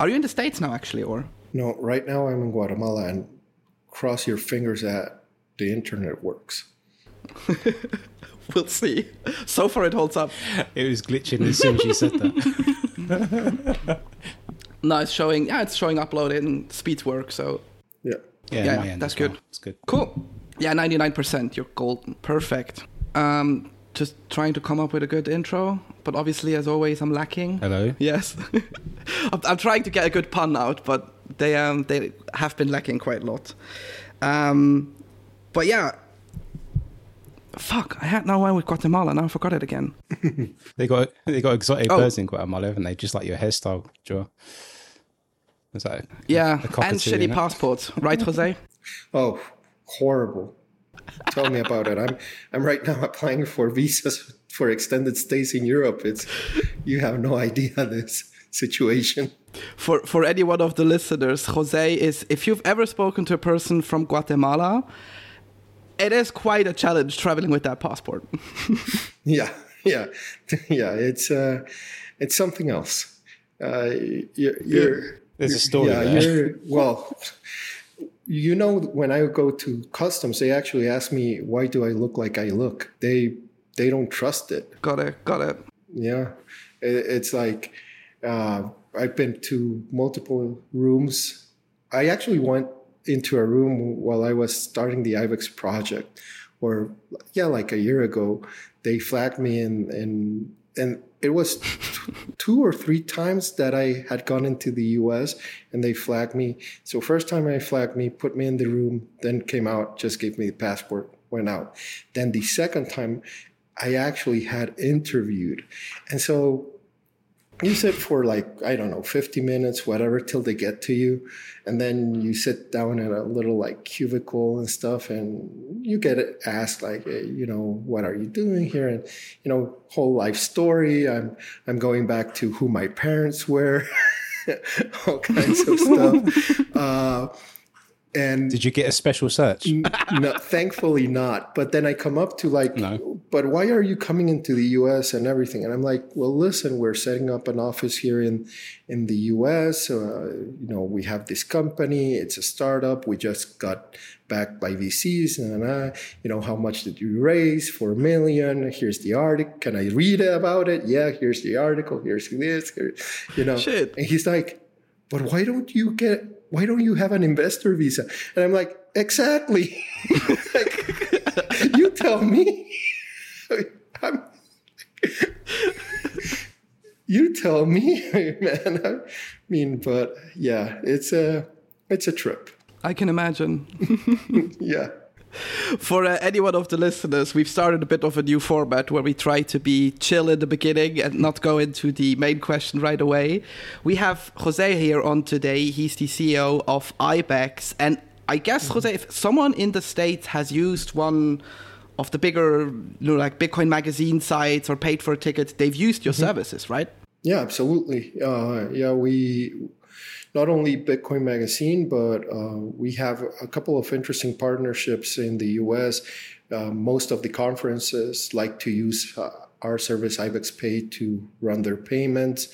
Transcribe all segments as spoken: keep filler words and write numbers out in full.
Are you in the States now, actually, or? No, right now I'm in Guatemala, and cross your fingers that the internet works. We'll see. So far, it holds up. It was glitching as soon as you said that. No, it's showing. Yeah, it's showing uploading speeds work. So yeah, yeah, yeah, yeah that's good. Well. That's good. Cool. Yeah, ninety-nine percent. You're golden. Perfect. Um, just trying to come up with a good intro, but obviously, as always, I'm lacking. Hello. Yes, I'm, I'm trying to get a good pun out, but they um they have been lacking quite a lot. Um, but yeah. Fuck! I had no one with Guatemala. Now I forgot it again. they got they got exotic oh. birds in Guatemala, haven't they? Just like your hairstyle, Joe. Is that yeah? A, a and shitty passports, right, Jose? Oh, horrible! Tell me about it. I'm I'm right now applying for visas for extended stays in Europe. It's you have no idea this situation. For for any one of the listeners, Jose is. If you've ever spoken to a person from Guatemala. It is quite a challenge traveling with that passport. yeah, yeah, yeah. It's uh, it's something else. Uh, you're, you're, There's a story. Yeah, there. You're, well, you know, when I go to customs, they actually ask me, "Why do I look like I look?" They they don't trust it. Got it. Got it. Yeah, it, it's like uh, I've been to multiple rooms. I actually went. into a room while I was starting the Ibex project, or yeah, like a year ago, they flagged me and and and it was t- two or three times that I had gone into the U S and they flagged me. So first time they flagged me, put me in the room, then came out, just gave me the passport, went out. Then the second time, I actually had interviewed, and so. You sit for like, I don't know, fifty minutes, whatever, till they get to you. And then you sit down in a little like cubicle and stuff and you get asked like, you know, what are you doing here? And, you know, whole life story. I'm I'm going back to who my parents were, all kinds of stuff. Uh, and did you get a special search? N- no, thankfully not. But then I come up to like... No. But why are you coming into the U S and everything? And I'm like, well, listen, we're setting up an office here in, in the U S. Uh, you know, we have this company. It's a startup. We just got backed by V Cs. And uh, you know, how much did you raise? Four million. Here's the article. Can I read about it? Yeah, here's the article. Here's this. Here, you know. Shit. And he's like, but why don't you get? Why don't you have an investor visa? And I'm like, exactly. Like, you tell me. I'm, you tell me, man. I mean, but yeah, it's a it's a trip. I can imagine. Yeah. For uh, any one of the listeners, we've started a bit of a new format where we try to be chill in the beginning and not go into the main question right away. We have Jose here on today. He's the C E O of Ibex, and I guess mm-hmm. Jose, if someone in the States has used one. Of the bigger, you know, like Bitcoin Magazine sites or paid for a ticket, they've used your mm-hmm. services, right? Yeah, absolutely. Uh, yeah, we not only Bitcoin Magazine, but uh, we have a couple of interesting partnerships in the U S. Uh, most of the conferences like to use uh, our service Ibex Pay to run their payments.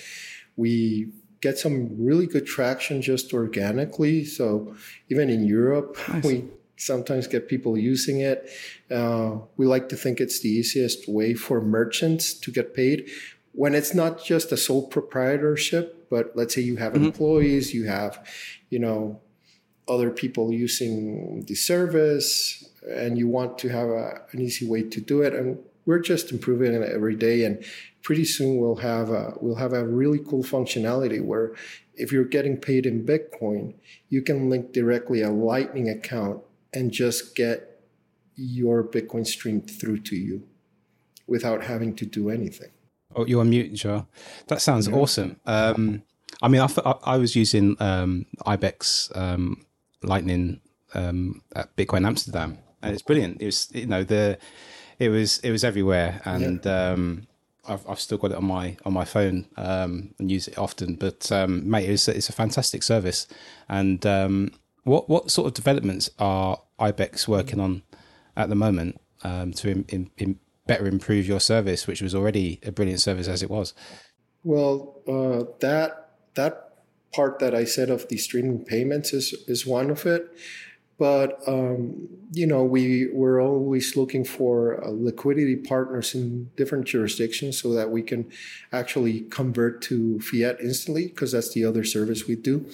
We get some really good traction just organically. So even in Europe, nice. we. Sometimes get people using it. Uh, we like to think it's the easiest way for merchants to get paid when it's not just a sole proprietorship, but let's say you have mm-hmm. employees, you have, you know, other people using the service and you want to have a, an easy way to do it. And we're just improving it every day. And pretty soon we'll have a, we'll have a really cool functionality where if you're getting paid in Bitcoin, you can link directly a Lightning account and just get your Bitcoin streamed through to you without having to do anything. Oh, you're on mute, Joe. That sounds yeah. awesome. Um, I mean, I, I was using um, Ibex um, Lightning um, at Bitcoin Amsterdam, and it's brilliant. It was, you know, the it was it was everywhere, and yeah. um, I've I've still got it on my on my phone um, and use it often. But um, mate, it's it's a fantastic service, and. Um, What what sort of developments are Ibex working on at the moment um, to im, im, im better improve your service, which was already a brilliant service as it was? Well, uh, that that part that I said of the streaming payments is is one of it. But, um, you know, we, we're always looking for uh, liquidity partners in different jurisdictions so that we can actually convert to fiat instantly, because that's the other service we do.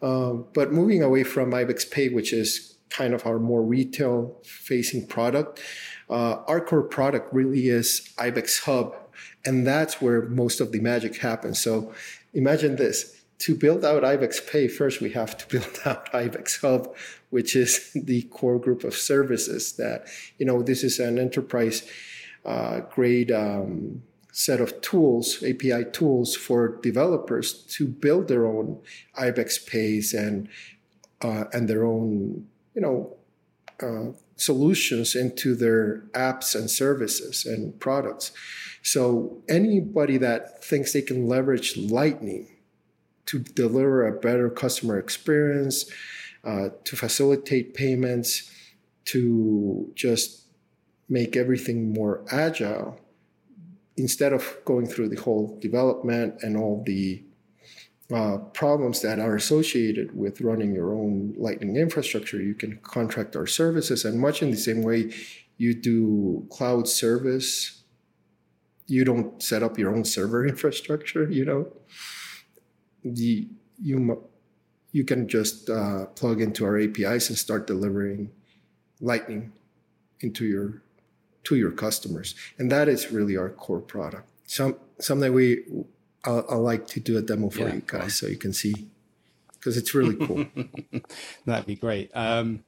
Uh, but moving away from Ibex Pay, which is kind of our more retail-facing product, uh, our core product really is Ibex Hub, and that's where most of the magic happens. So imagine this. To build out Ibex Pay, first we have to build out Ibex Hub, which is the core group of services that, you know, this is an enterprise uh, grade um, set of tools, A P I tools for developers to build their own Ibex Pays and uh, and their own, you know, uh, solutions into their apps and services and products. So anybody that thinks they can leverage Lightning to deliver a better customer experience, uh, to facilitate payments, to just make everything more agile, instead of going through the whole development and all the uh, problems that are associated with running your own Lightning infrastructure, you can contract our services. And much in the same way you do cloud service, you don't set up your own server infrastructure, you know? The, you you can just uh, plug into our A P Is and start delivering Lightning into your to your customers, and that is really our core product. Some something we I'll, I'll like to do a demo for yeah, you guys, right. So you can see, because it's really cool. That'd be great. Um,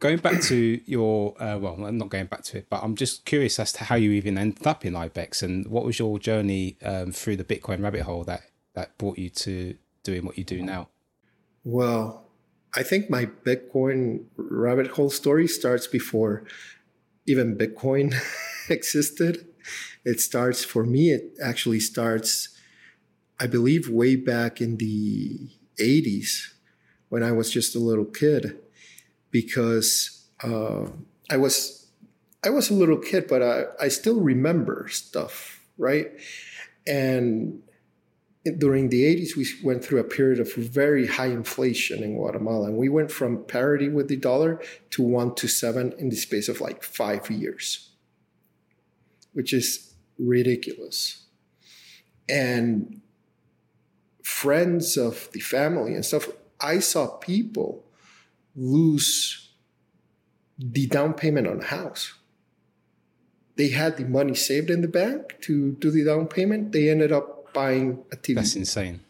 going back to your uh, well, I'm not going back to it, but I'm just curious as to how you even ended up in Ibex, and what was your journey um, through the Bitcoin rabbit hole that. that brought you to doing what you do now? Well, I think my Bitcoin rabbit hole story starts before even Bitcoin existed. It starts, for me, it actually starts, I believe, way back in the eighties when I was just a little kid, because uh, I was I was a little kid, but I, I still remember stuff, right? And during the eighties, we went through a period of very high inflation in Guatemala, and we went from parity with the dollar to one to seven in the space of like five years, which is ridiculous. And friends of the family and stuff, I saw people lose the down payment on a house. They had the money saved in the bank to do the down payment. They ended up buying a T V. That's insane.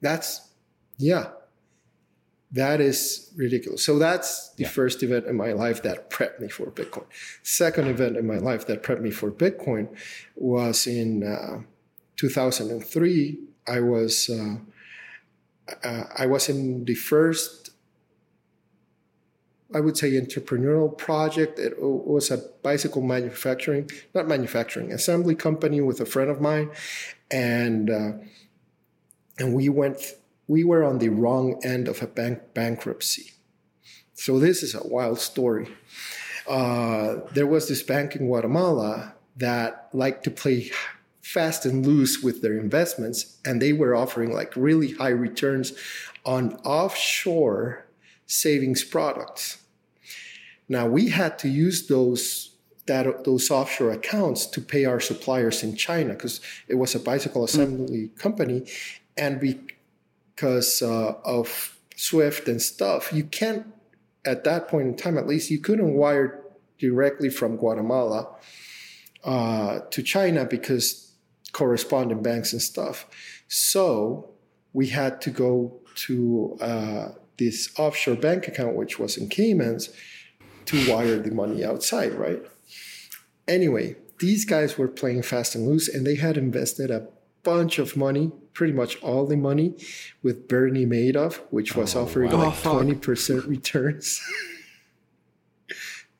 That's, yeah. That is ridiculous. So that's the yeah. first event in my life that prepped me for Bitcoin. Second event in my life that prepped me for Bitcoin was in uh, two thousand three. I was uh, uh, I was in the first, I would say, entrepreneurial project. It was a bicycle manufacturing, not manufacturing, assembly company with a friend of mine, and uh, and we went. We were on the wrong end of a bank bankruptcy. So this is a wild story. Uh, there was this bank in Guatemala that liked to play fast and loose with their investments, and they were offering like really high returns on offshore savings products. Now, we had to use those that those offshore accounts to pay our suppliers in China, because it was a bicycle assembly mm. company, and because uh, of SWIFT and stuff, you can't, at that point in time at least, you couldn't wire directly from Guatemala uh, to China because correspondent banks and stuff. So we had to go to uh, this offshore bank account, which was in Caymans, to wire the money outside, right? Anyway, these guys were playing fast and loose, and they had invested a bunch of money, pretty much all the money, with Bernie Madoff, which was oh, offering wow. like oh, twenty percent returns.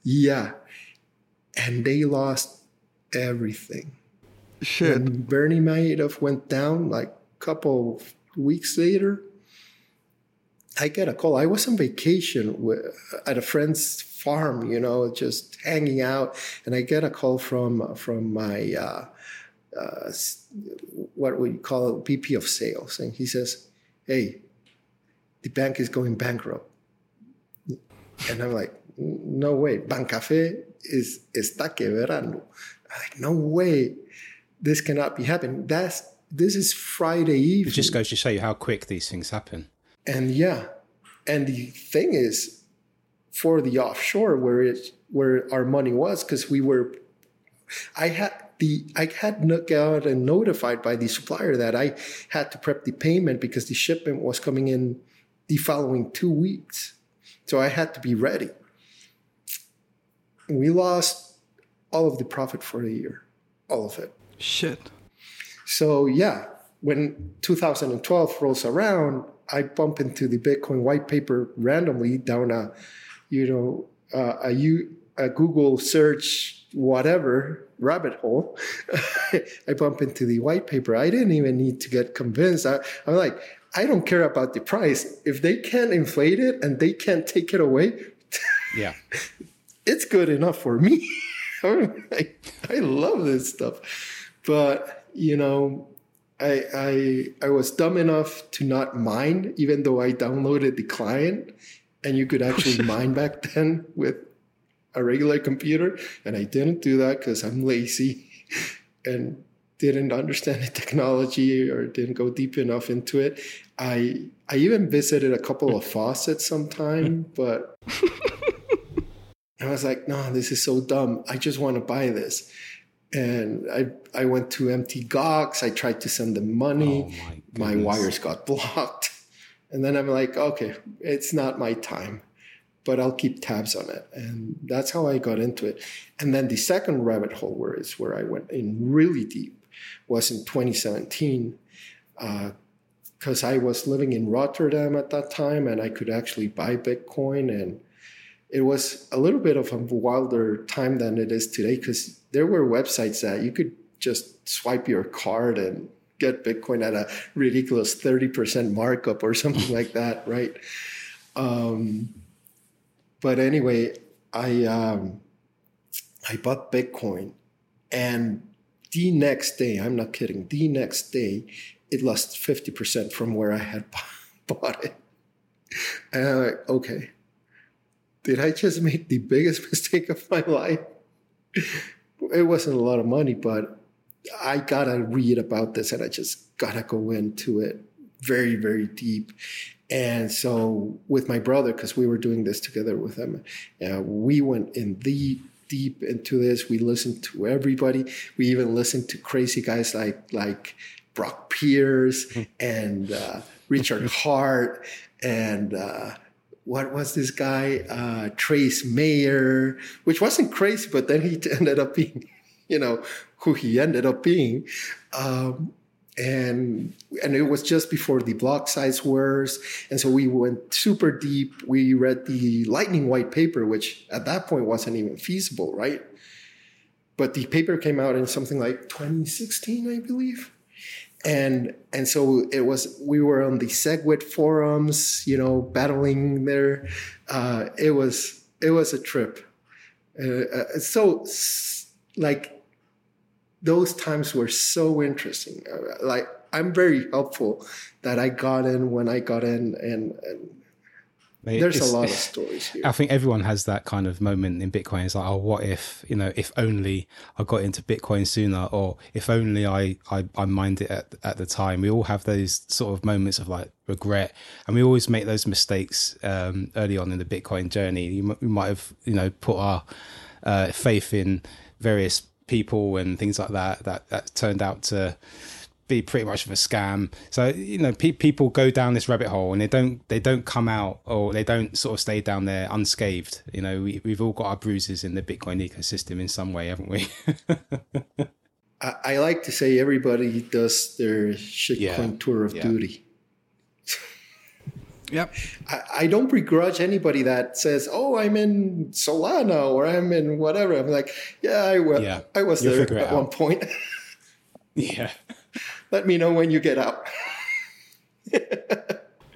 yeah. And they lost everything. Shit. When Bernie Madoff went down like a couple of weeks later, I get a call. I was on vacation with, at a friend's farm, you know, just hanging out, and I get a call from from my uh, uh, what we call a V P of sales. And he says, hey, the bank is going bankrupt. And I'm like, no way. Bancafe is está quebrando. I'm like, no way. This cannot be happening. That's, this is Friday evening. It just goes to show you how quick these things happen. And yeah. And the thing is, for the offshore where it, where our money was, because we were, I had the, I had knocked out and notified by the supplier that I had to prep the payment because the shipment was coming in the following two weeks. So I had to be ready. We lost all of the profit for the year, all of it. Shit. So yeah, when two thousand twelve rolls around, I bump into the Bitcoin white paper randomly down a, you know, uh, a, U, a Google search, whatever, rabbit hole. I bump into the white paper. I didn't even need to get convinced. I, I'm like, I don't care about the price. If they can't inflate it and they can't take it away, yeah, it's good enough for me. I, I love this stuff. But, you know, I, I I was dumb enough to not mine, even though I downloaded the client and you could actually mine back then with a regular computer. And I didn't do that because I'm lazy and didn't understand the technology or didn't go deep enough into it. I I even visited a couple of faucets sometime, but I was like, no, this is so dumb. I just want to buy this. And I, I went to Mount. Gox. I tried to send them money. Oh my, my wires got blocked. And then I'm like, okay, it's not my time, but I'll keep tabs on it. And that's how I got into it. And then the second rabbit hole where is where I went in really deep was in twenty seventeen, because uh, I was living in Rotterdam at that time and I could actually buy Bitcoin. And it was a little bit of a wilder time than it is today because there were websites that you could just swipe your card and get Bitcoin at a ridiculous thirty percent markup or something like that, right? Um, but anyway, I um, I bought Bitcoin, and the next day, I'm not kidding, the next day, it lost fifty percent from where I had bought it. And I'm like, okay, did I just make the biggest mistake of my life? It wasn't a lot of money, but I got to read about this and I just got to go into it very, very deep. And so with my brother, because we were doing this together with him, uh, we went in the deep into this. We listened to everybody. We even listened to crazy guys like like Brock Pierce and uh, Richard Hart and uh what was this guy? Uh, Trace Mayer, which wasn't crazy, but then he ended up being, you know, who he ended up being. Um, and and it was just before the block size wars. And so we went super deep. We read the Lightning white paper, which at that point wasn't even feasible, right? But the paper came out in something like twenty sixteen, I believe. And and so it was. We were on the SegWit forums, you know, battling there. Uh, it was it was a trip. Uh, so like those times were so interesting. Like I'm very helpful that I got in when I got in, and, and there's it's, a lot of stories here. I think everyone has that kind of moment in Bitcoin. It's like, oh, what if, you know, if only I got into Bitcoin sooner, or if only I, I, I mined it at, at the time. We all have those sort of moments of like regret. And we always make those mistakes um, early on in the Bitcoin journey. You, we might have, you know, put our uh, faith in various people and things like that, that, that turned out to be pretty much of a scam. So you know, pe- people go down this rabbit hole and they don't they don't come out, or they don't sort of stay down there unscathed. You know, we, we've all got our bruises in the Bitcoin ecosystem in some way, haven't we? I, I like to say everybody does their shitcoin yeah. tour of yeah. duty. Yep. I, I don't begrudge anybody that says, "Oh, I'm in Solana or I'm in whatever." I'm like, "Yeah, I was. Yeah. I was You'll there at one out. point." yeah. Let me know when you get out.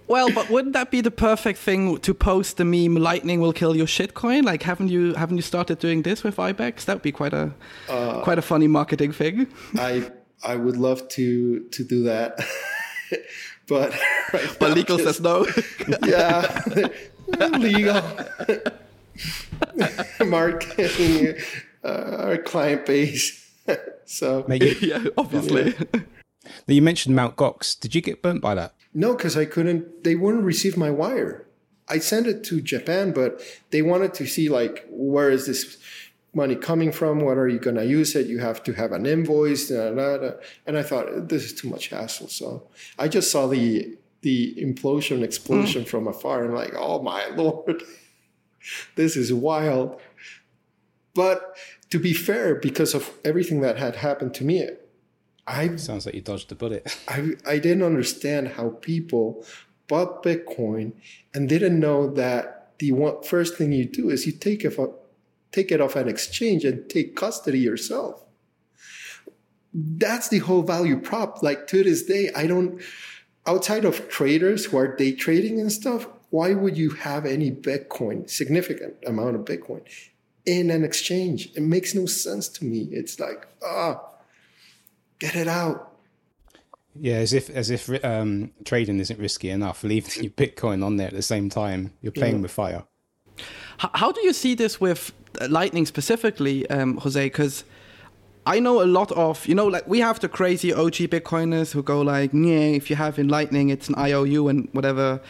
Well, but wouldn't that be the perfect thing to post the meme, lightning will kill your shitcoin? Like, haven't you haven't you started doing this with Ibex? That would be quite a uh, quite a funny marketing thing. I I would love to to do that. But right but legal just, says no. Yeah, legal. Mark, uh, our client base. So you, yeah, obviously. Yeah. Now you mentioned Mount Gox. Did you get burnt by that? No, because I couldn't. They wouldn't receive my wire. I sent it to Japan, but they wanted to see like where is this money coming from? What are you going to use it? You have to have an invoice. Da, da, da. And I thought, this is too much hassle. So I just saw the the implosion, explosion mm. from afar. And like, oh my Lord, this is wild. But to be fair, because of everything that had happened to me, I... Sounds like you dodged the bullet. I, I didn't understand how people bought Bitcoin and didn't know that the one, first thing you do is you take a... take it off an exchange and take custody yourself. That's the whole value prop. Like to this day, I don't, outside of traders who are day trading and stuff, why would you have any Bitcoin, significant amount of Bitcoin in an exchange? It makes no sense to me. It's like, ah, get it out. Yeah, as if as if um, trading isn't risky enough, leaving your Bitcoin on there at the same time, you're playing yeah. with fire. How do you see this with Lightning specifically, um, Jose? Because I know a lot of, you know, like we have the crazy O G Bitcoiners who go like, "Yeah, if you have in Lightning, it's an I O U and whatever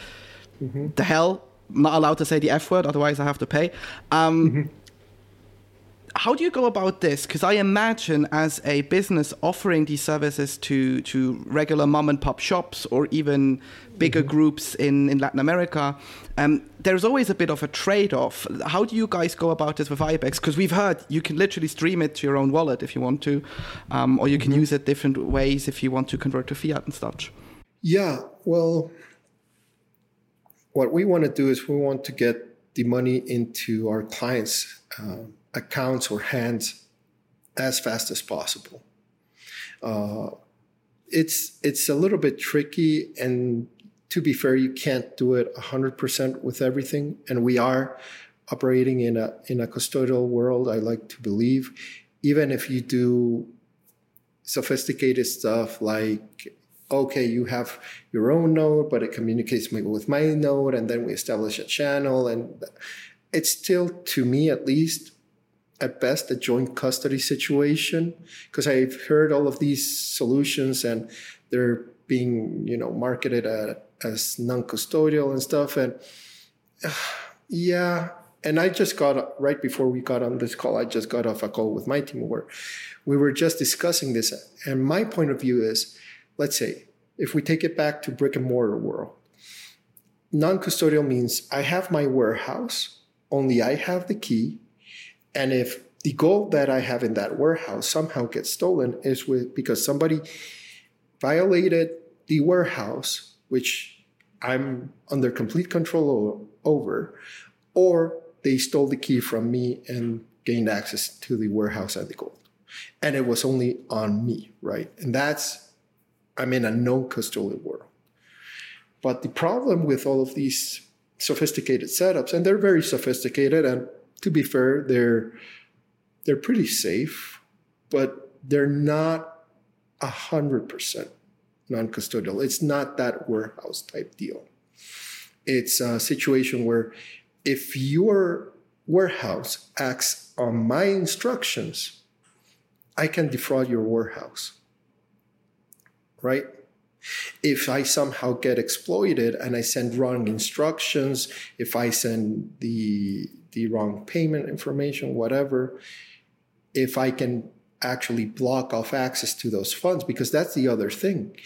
mm-hmm. the hell." I'm not allowed to say the F word, otherwise I have to pay. Um, mm-hmm. How do you go about this? Because I imagine as a business offering these services to to regular mom and pop shops or even bigger mm-hmm. groups in, in Latin America, um, there's always a bit of a trade-off. How do you guys go about this with Ibex? Because we've heard you can literally stream it to your own wallet if you want to, um, or you can mm-hmm. use it different ways if you want to convert to fiat and such. Yeah, well, what we want to do is we want to get the money into our clients' um, accounts or hands as fast as possible. Uh, it's it's a little bit tricky, and to be fair, you can't do it one hundred percent with everything. And we are operating in a in a custodial world, I like to believe. Even if you do sophisticated stuff like, okay, you have your own node, but it communicates with my node, and then we establish a channel. And it's still, to me at least, at best, a joint custody situation, because I've heard all of these solutions and they're being, you know, marketed at, as non-custodial and stuff. And uh, yeah, and I just got, right before we got on this call, I just got off a call with my team where we were just discussing this. And my point of view is, let's say, if we take it back to brick and mortar world, non-custodial means I have my warehouse, only I have the key. And if the gold that I have in that warehouse somehow gets stolen is with, because somebody violated the warehouse, which I'm under complete control over, or they stole the key from me and gained access to the warehouse and the gold. And it was only on me, right? And that's, I'm in a non-custodial world. But the problem with all of these sophisticated setups, and they're very sophisticated, and to be fair, they're they're pretty safe, but they're not one hundred percent non-custodial. It's not that warehouse type deal. It's a situation where if your warehouse acts on my instructions, I can defraud your warehouse, right? If I somehow get exploited and I send wrong instructions, if I send the the wrong payment information, whatever, if I can actually block off access to those funds, because that's the other thing.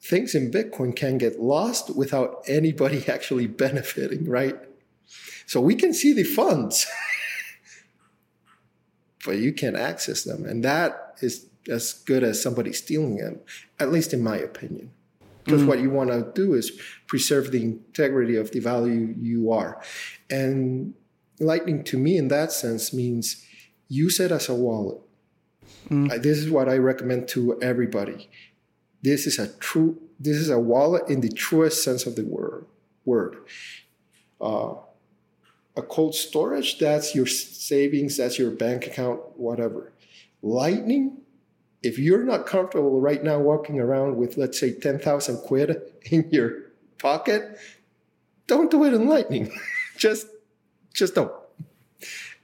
Things in Bitcoin can get lost without anybody actually benefiting, right? So we can see the funds, but you can't access them. And that is as good as somebody stealing them, at least in my opinion. Because mm. what you want to do is preserve the integrity of the value you are. And Lightning to me in that sense means use it as a wallet. Mm. This is what I recommend to everybody. This is a true. This is a wallet in the truest sense of the word. word. Uh, a cold storage, that's your savings, that's your bank account, whatever. Lightning if you're not comfortable right now walking around with, let's say, ten thousand quid in your pocket, don't do it in Lightning. just, just don't.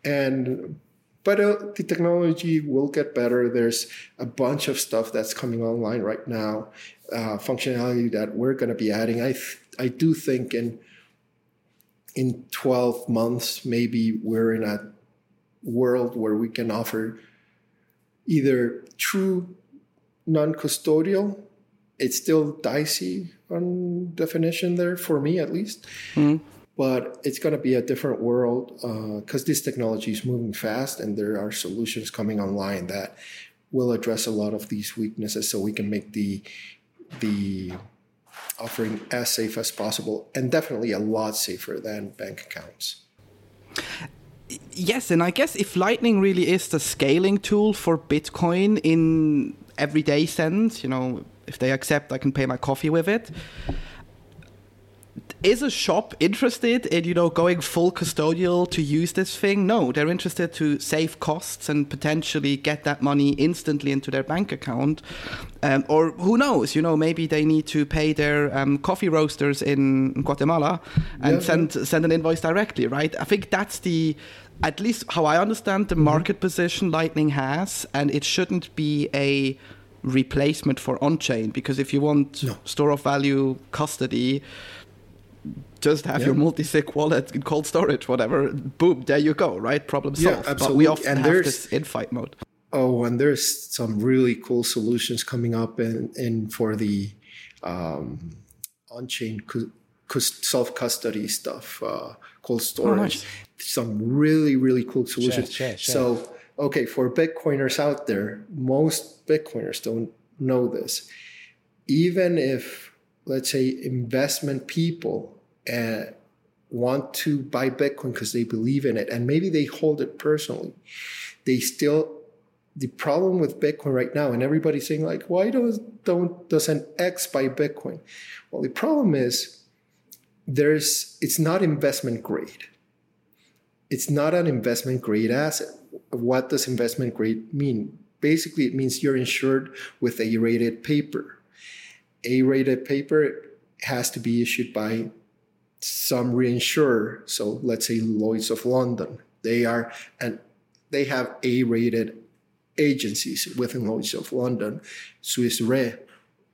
And but uh, the technology will get better. There's a bunch of stuff that's coming online right now, uh, functionality that we're going to be adding. I th- I do think in in twelve months, maybe we're in a world where we can offer either true non-custodial. It's still dicey on definition there for me, at least. Mm-hmm. But it's going to be a different world because uh, this technology is moving fast and there are solutions coming online that will address a lot of these weaknesses so we can make the the offering as safe as possible, and definitely a lot safer than bank accounts. Yes, and I guess if Lightning really is the scaling tool for Bitcoin in everyday sense, you know, if they accept I can pay my coffee with it, is a shop interested in, you know, going full custodial to use this thing? No, they're interested to save costs and potentially get that money instantly into their bank account. Um, or who knows, you know, maybe they need to pay their um, coffee roasters in Guatemala and yeah, send yeah. send an invoice directly, right? I think that's the, at least how I understand the mm-hmm. market position Lightning has, and it shouldn't be a replacement for on-chain, because if you want no. store of value custody, just have yeah. your multi-sig wallet in cold storage, whatever. Boom, there you go, right? Problem solved. Yeah, but we often and have this in-fight mode. Oh, and there's some really cool solutions coming up in, in for the um, on-chain cu- cu- self-custody stuff, uh, cold storage. Oh, nice. Some really, really cool solutions. Sure, sure, sure. So, okay, for Bitcoiners out there, most Bitcoiners don't know this. Even if, let's say, investment people and uh, want to buy Bitcoin because they believe in it, and maybe they hold it personally, they still, the problem with Bitcoin right now, and everybody's saying like, why don't, don't doesn't X buy Bitcoin? Well, the problem is there's, it's not investment grade. It's not an investment grade asset. What does investment grade mean? Basically, it means you're insured with A-rated paper. A-rated paper has to be issued by some reinsurer. So let's say Lloyd's of London. They are, and they have A-rated agencies within Lloyd's of London, Swiss Re.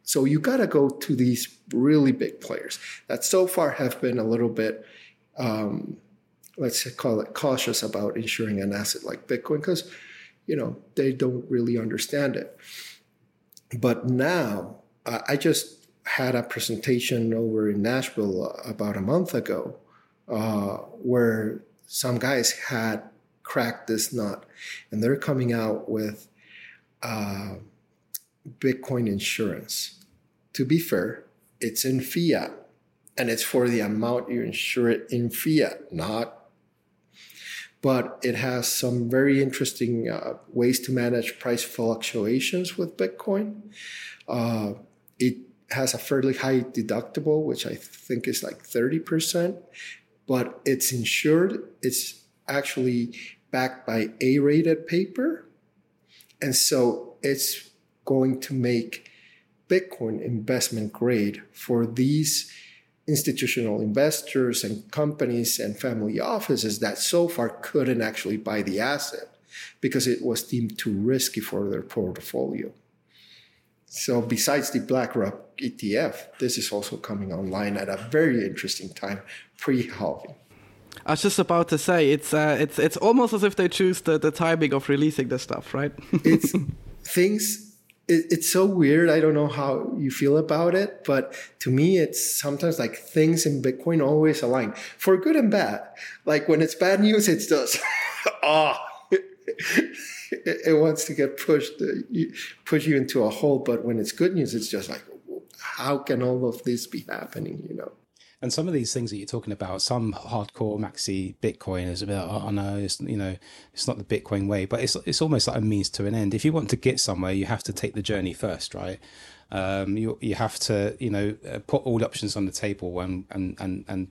So you got to go to these really big players that so far have been a little bit, um, let's call it cautious about insuring an asset like Bitcoin because, you know, they don't really understand it. But now, uh, I just had a presentation over in Nashville about a month ago uh, where some guys had cracked this nut, and they're coming out with uh, Bitcoin insurance. To be fair, it's in fiat, and it's for the amount you insure it in fiat, not. But it has some very interesting uh, ways to manage price fluctuations with Bitcoin. Uh, it has a fairly high deductible, which I think is like thirty percent, but it's insured. It's actually backed by A-rated paper. And so it's going to make Bitcoin investment grade for these institutional investors and companies and family offices that so far couldn't actually buy the asset because it was deemed too risky for their portfolio. So besides the BlackRock E T F, this is also coming online at a very interesting time, pre-halving. I was just about to say, it's uh, it's it's almost as if they choose the, the timing of releasing the stuff, right? it's things, it, it's so weird. I don't know how you feel about it, but to me, it's sometimes like things in Bitcoin always align for good and bad. Like when it's bad news, it's just, ah. oh. It wants to get pushed, push you into a hole. But when it's good news, it's just like, how can all of this be happening, you know? And some of these things that you're talking about, some hardcore maxi Bitcoiners are like, oh no, it's, you know, it's not the Bitcoin way, but it's it's almost like a means to an end. If you want to get somewhere, you have to take the journey first, right? Um, you you have to, you know, put all options on the table and and and and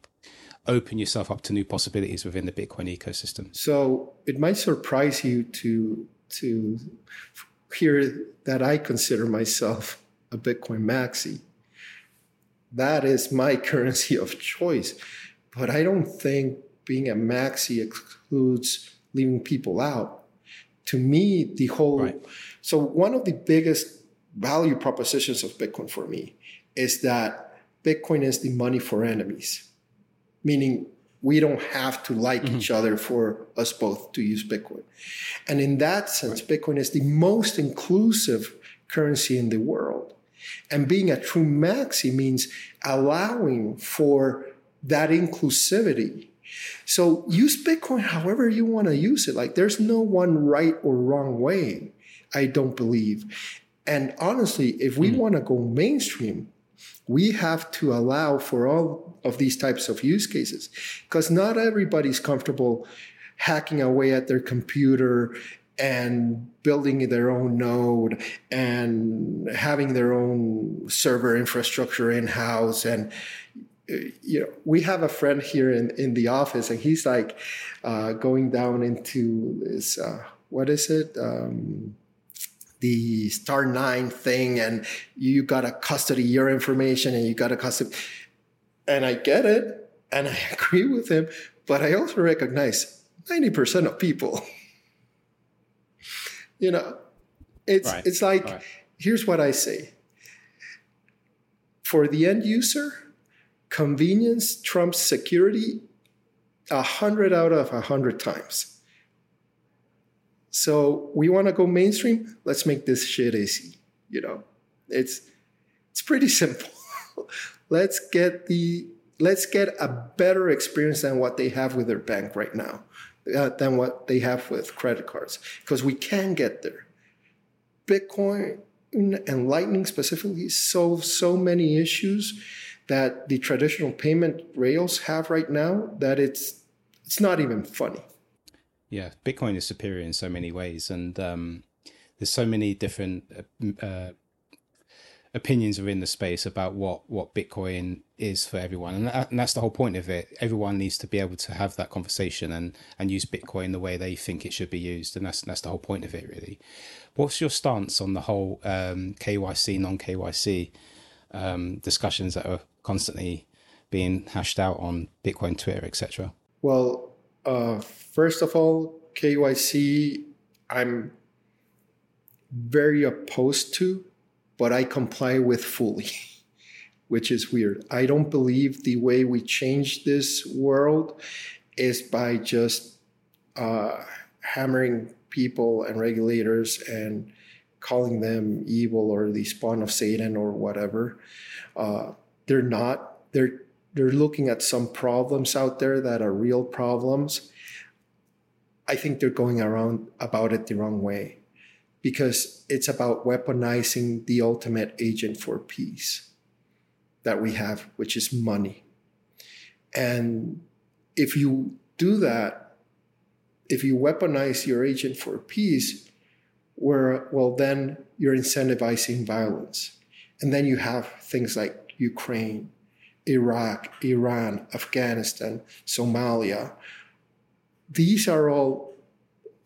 open yourself up to new possibilities within the Bitcoin ecosystem. So it might surprise you to to here that I consider myself a Bitcoin maxi. That is my currency of choice. But I don't think being a maxi excludes leaving people out. To me, the whole... Right. So one of the biggest value propositions of Bitcoin for me is that Bitcoin is the money for enemies, meaning we don't have to like mm-hmm. each other for us both to use Bitcoin. And in that sense, right. Bitcoin is the most inclusive currency in the world. And being a true maxi means allowing for that inclusivity. So use Bitcoin however you want to use it. Like, there's no one right or wrong way, I don't believe. And honestly, if we mm. want to go mainstream, we have to allow for all of these types of use cases, because not everybody's comfortable hacking away at their computer and building their own node and having their own server infrastructure in-house. And, you know, we have a friend here in, in the office, and he's like uh, going down into this, uh, what is it? Um, the star nine thing, and you got to custody your information and you got to custody. And I get it. And I agree with him, but I also recognize ninety percent of people, you know, it's, right. it's like, right. here's what I say. For the end user, convenience trumps security a hundred out of a hundred times. So we want to go mainstream. Let's make this shit easy. You know, it's it's pretty simple. let's get the let's get a better experience than what they have with their bank right now, uh, than what they have with credit cards, because we can get there. Bitcoin and Lightning specifically solve so many issues that the traditional payment rails have right now that it's it's not even funny. Yeah, Bitcoin is superior in so many ways, and um, there's so many different uh, opinions within the space about what, what Bitcoin is for everyone, and, that, and that's the whole point of it. Everyone needs to be able to have that conversation and, and use Bitcoin the way they think it should be used, and that's that's the whole point of it, really. What's your stance on the whole um, K Y C, non-K Y C um, discussions that are constantly being hashed out on Bitcoin, Twitter, et cetera? Well, Uh, first of all, K Y C, I'm very opposed to, but I comply with fully, which is weird. I don't believe the way we change this world is by just uh, hammering people and regulators and calling them evil or the spawn of Satan or whatever. Uh, they're not. They're They're looking at some problems out there that are real problems. I think they're going around about it the wrong way, because it's about weaponizing the ultimate agent for peace that we have, which is money. And if you do that, if you weaponize your agent for peace, where, well, then you're incentivizing violence. And then you have things like Ukraine, Iraq, Iran, Afghanistan, Somalia. These are all,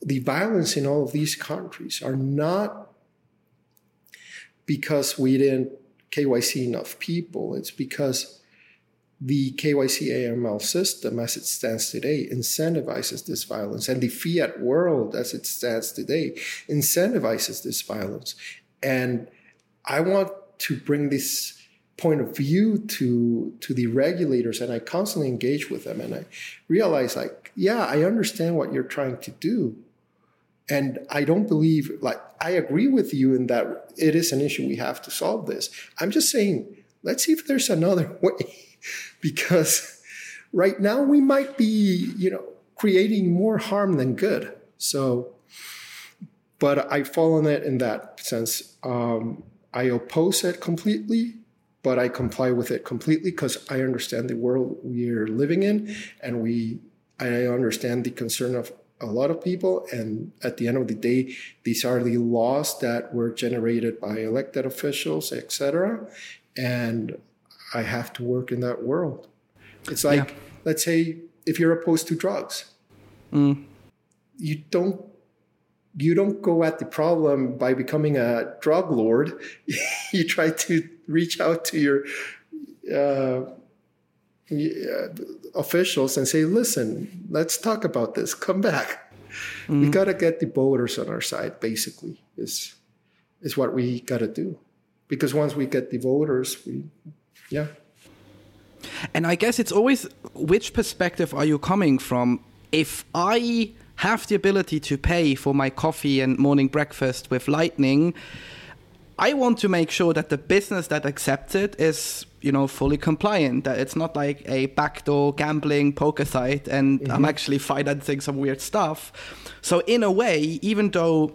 the violence in all of these countries are not because we didn't K Y C enough people. It's because the K Y C A M L system as it stands today incentivizes this violence, and the fiat world as it stands today incentivizes this violence. And I want to bring this point of view to to the regulators, and I constantly engage with them, and I realize, like, yeah, I understand what you're trying to do, and I don't believe, like, I agree with you in that it is an issue, we have to solve this. I'm just saying, let's see if there's another way, because right now we might be, you know, creating more harm than good. So, but I fall on it in that sense. Um, I oppose it completely, but I comply with it completely, because I understand the world we're living in, and we, I understand the concern of a lot of people. And at the end of the day, these are the laws that were generated by elected officials, et cetera. And I have to work in that world. It's like, yeah. Let's say if you're opposed to drugs, mm. you don't you don't go at the problem by becoming a drug lord. You try to reach out to your uh, officials and say, listen, let's talk about this. Come back. Mm-hmm. We got to get the voters on our side, basically, is is what we got to do. Because once we get the voters, we, yeah. And I guess it's always, which perspective are you coming from? If I have the ability to pay for my coffee and morning breakfast with Lightning, I want to make sure that the business that accepts it is, you know, fully compliant, that it's not like a backdoor gambling poker site and mm-hmm. I'm actually financing some weird stuff. So in a way, even though,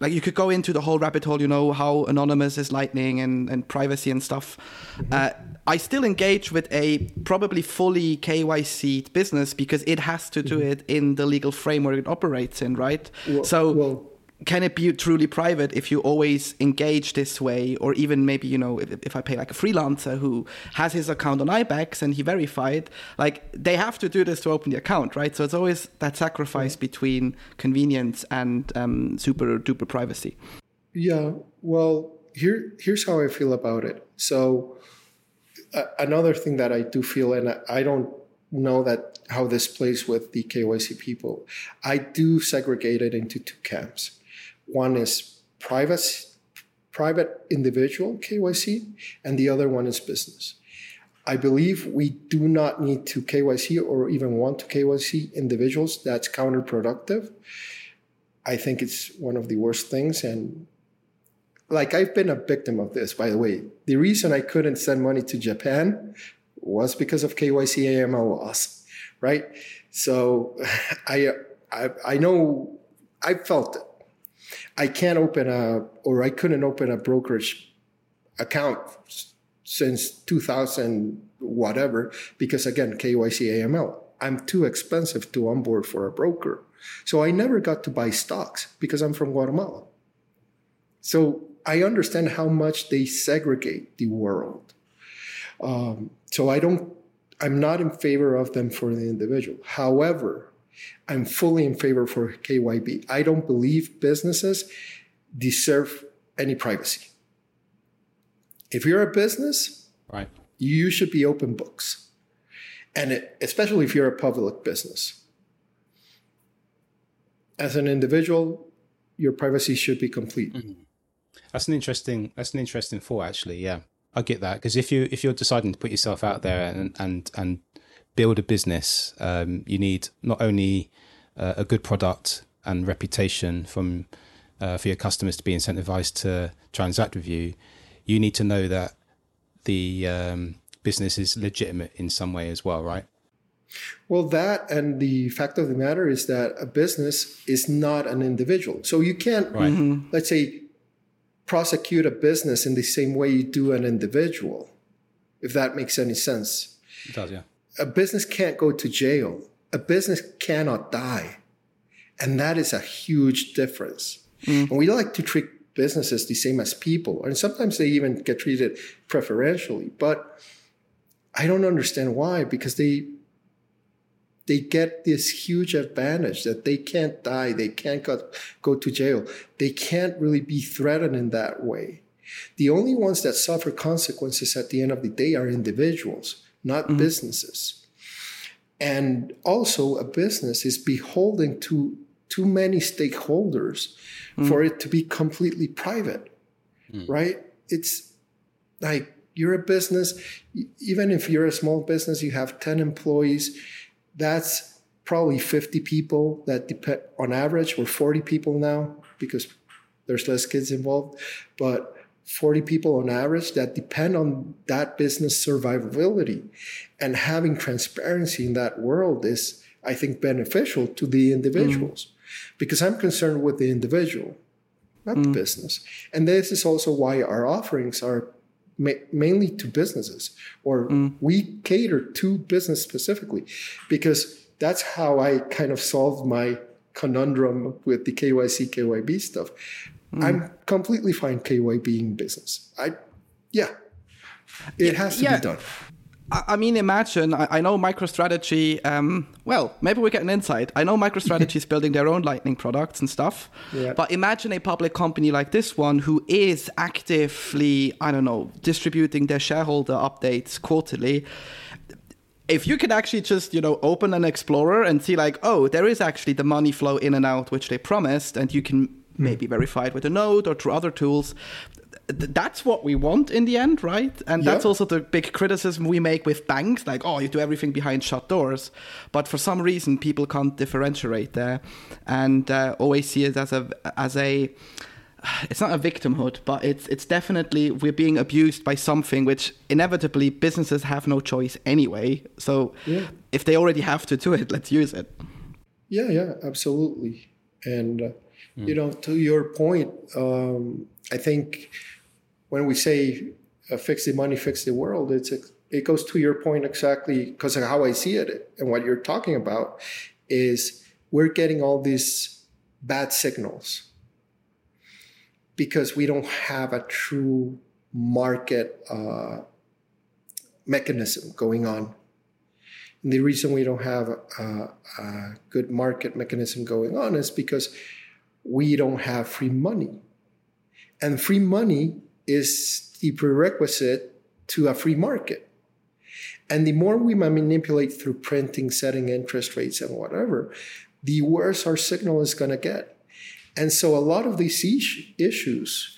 like, you could go into the whole rabbit hole, you know, how anonymous is Lightning and, and privacy and stuff. Mm-hmm. Uh, I still engage with a probably fully K Y C'd business because it has to do mm-hmm. it in the legal framework it operates in, right? Well, so well, can it be truly private if you always engage this way? Or even maybe, you know, if, if I pay like a freelancer who has his account on Ibex and he verified, like, they have to do this to open the account, right? So it's always that sacrifice mm-hmm. between convenience and um, super duper privacy. Yeah, well, here here's how I feel about it. So another thing that I do feel, and I don't know that how this plays with the K Y C people, I do segregate it into two camps. One is private, private individual K Y C, and the other one is business. I believe we do not need to K Y C or even want to K Y C individuals. That's counterproductive. I think it's one of the worst things, and like, I've been a victim of this, by the way. The reason I couldn't send money to Japan was because of K Y C A M L laws, right? So I, I I know, I felt it. I can't open a, or I couldn't open a brokerage account since two thousand, whatever, because again, K Y C A M L. I'm too expensive to onboard for a broker. So I never got to buy stocks because I'm from Guatemala. So I understand how much they segregate the world. Um, so I don't, I'm not in favor of them for the individual. However, I'm fully in favor for K Y B. I don't believe businesses deserve any privacy. If you're a business, right, you should be open books. And it, especially if you're a public business. As an individual, your privacy should be complete. Mm-hmm. That's an interesting. That's an interesting thought, actually. Yeah, I get that, because if you if you're deciding to put yourself out there and and and build a business, um, you need not only uh, a good product and reputation from uh, for your customers to be incentivized to transact with you. You need to know that the um, business is legitimate in some way as well, right? Well, that, and the fact of the matter is that a business is not an individual. So you can't, right. mm-hmm. let's say, prosecute a business in the same way you do an individual, if that makes any sense. It does, yeah. A business can't go to jail. A business cannot die. And that is a huge difference. Mm. And we like to treat businesses the same as people. And sometimes they even get treated preferentially. But I don't understand why, because they... they get this huge advantage that they can't die, they can't go, go to jail. They can't really be threatened in that way. The only ones that suffer consequences at the end of the day are individuals, not mm-hmm. businesses. And also, a business is beholden to too many stakeholders mm-hmm. for it to be completely private, mm. right? It's like, you're a business, even if you're a small business, you have ten employees, that's probably fifty people that depend on average, or forty people now because there's less kids involved, but forty people on average that depend on that business survivability. And having transparency in that world is, I think, beneficial to the individuals mm. because I'm concerned with the individual, not mm. the business. And this is also why our offerings are mainly to businesses, or mm. we cater to business specifically, because that's how I kind of solved my conundrum with the K Y C, K Y B stuff. Mm. I'm completely fine K Y B in business. I, yeah, it yeah, has to yeah. be done. I mean, imagine, I know MicroStrategy, um, well, maybe we get an insight. I know MicroStrategy is building their own Lightning products and stuff, yeah. But imagine a public company like this one who is actively, I don't know, distributing their shareholder updates quarterly. If you can actually just, you know, open an Explorer and see like, oh, there is actually the money flow in and out, which they promised, and you can maybe verify it with a node or through other tools. That's what we want in the end, right? And yep. That's also the big criticism we make with banks, like, oh, you do everything behind shut doors. But for some reason, people can't differentiate there, and uh, always see it as a as a. It's not a victimhood, but it's it's definitely we're being abused by something which inevitably businesses have no choice anyway. So yeah. If they already have to do it, let's use it. Yeah, yeah, absolutely. And uh, mm. you know, to your point, um, I think. When we say uh, fix the money, fix the world, it's it goes to your point exactly, because of how I see it and what you're talking about is we're getting all these bad signals because we don't have a true market uh, mechanism going on. And the reason we don't have a, a good market mechanism going on is because we don't have free money. And free money is the prerequisite to a free market. And the more we manipulate through printing, setting interest rates and whatever, the worse our signal is going to get. And so a lot of these issues,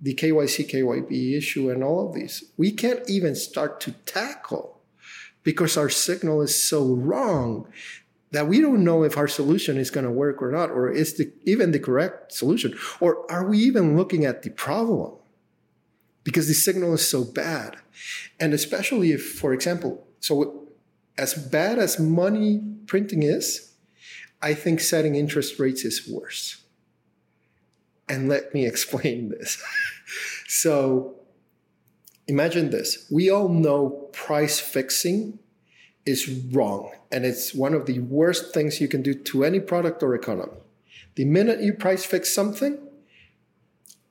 the K Y C, K Y B issue and all of these, we can't even start to tackle because our signal is so wrong that we don't know if our solution is going to work or not, or is the, even the correct solution, or are we even looking at the problem? Because the signal is so bad. And especially if, for example, so as bad as money printing is, I think setting interest rates is worse. And let me explain this. So imagine this. We all know price fixing is wrong. And it's one of the worst things you can do to any product or economy. The minute you price fix something,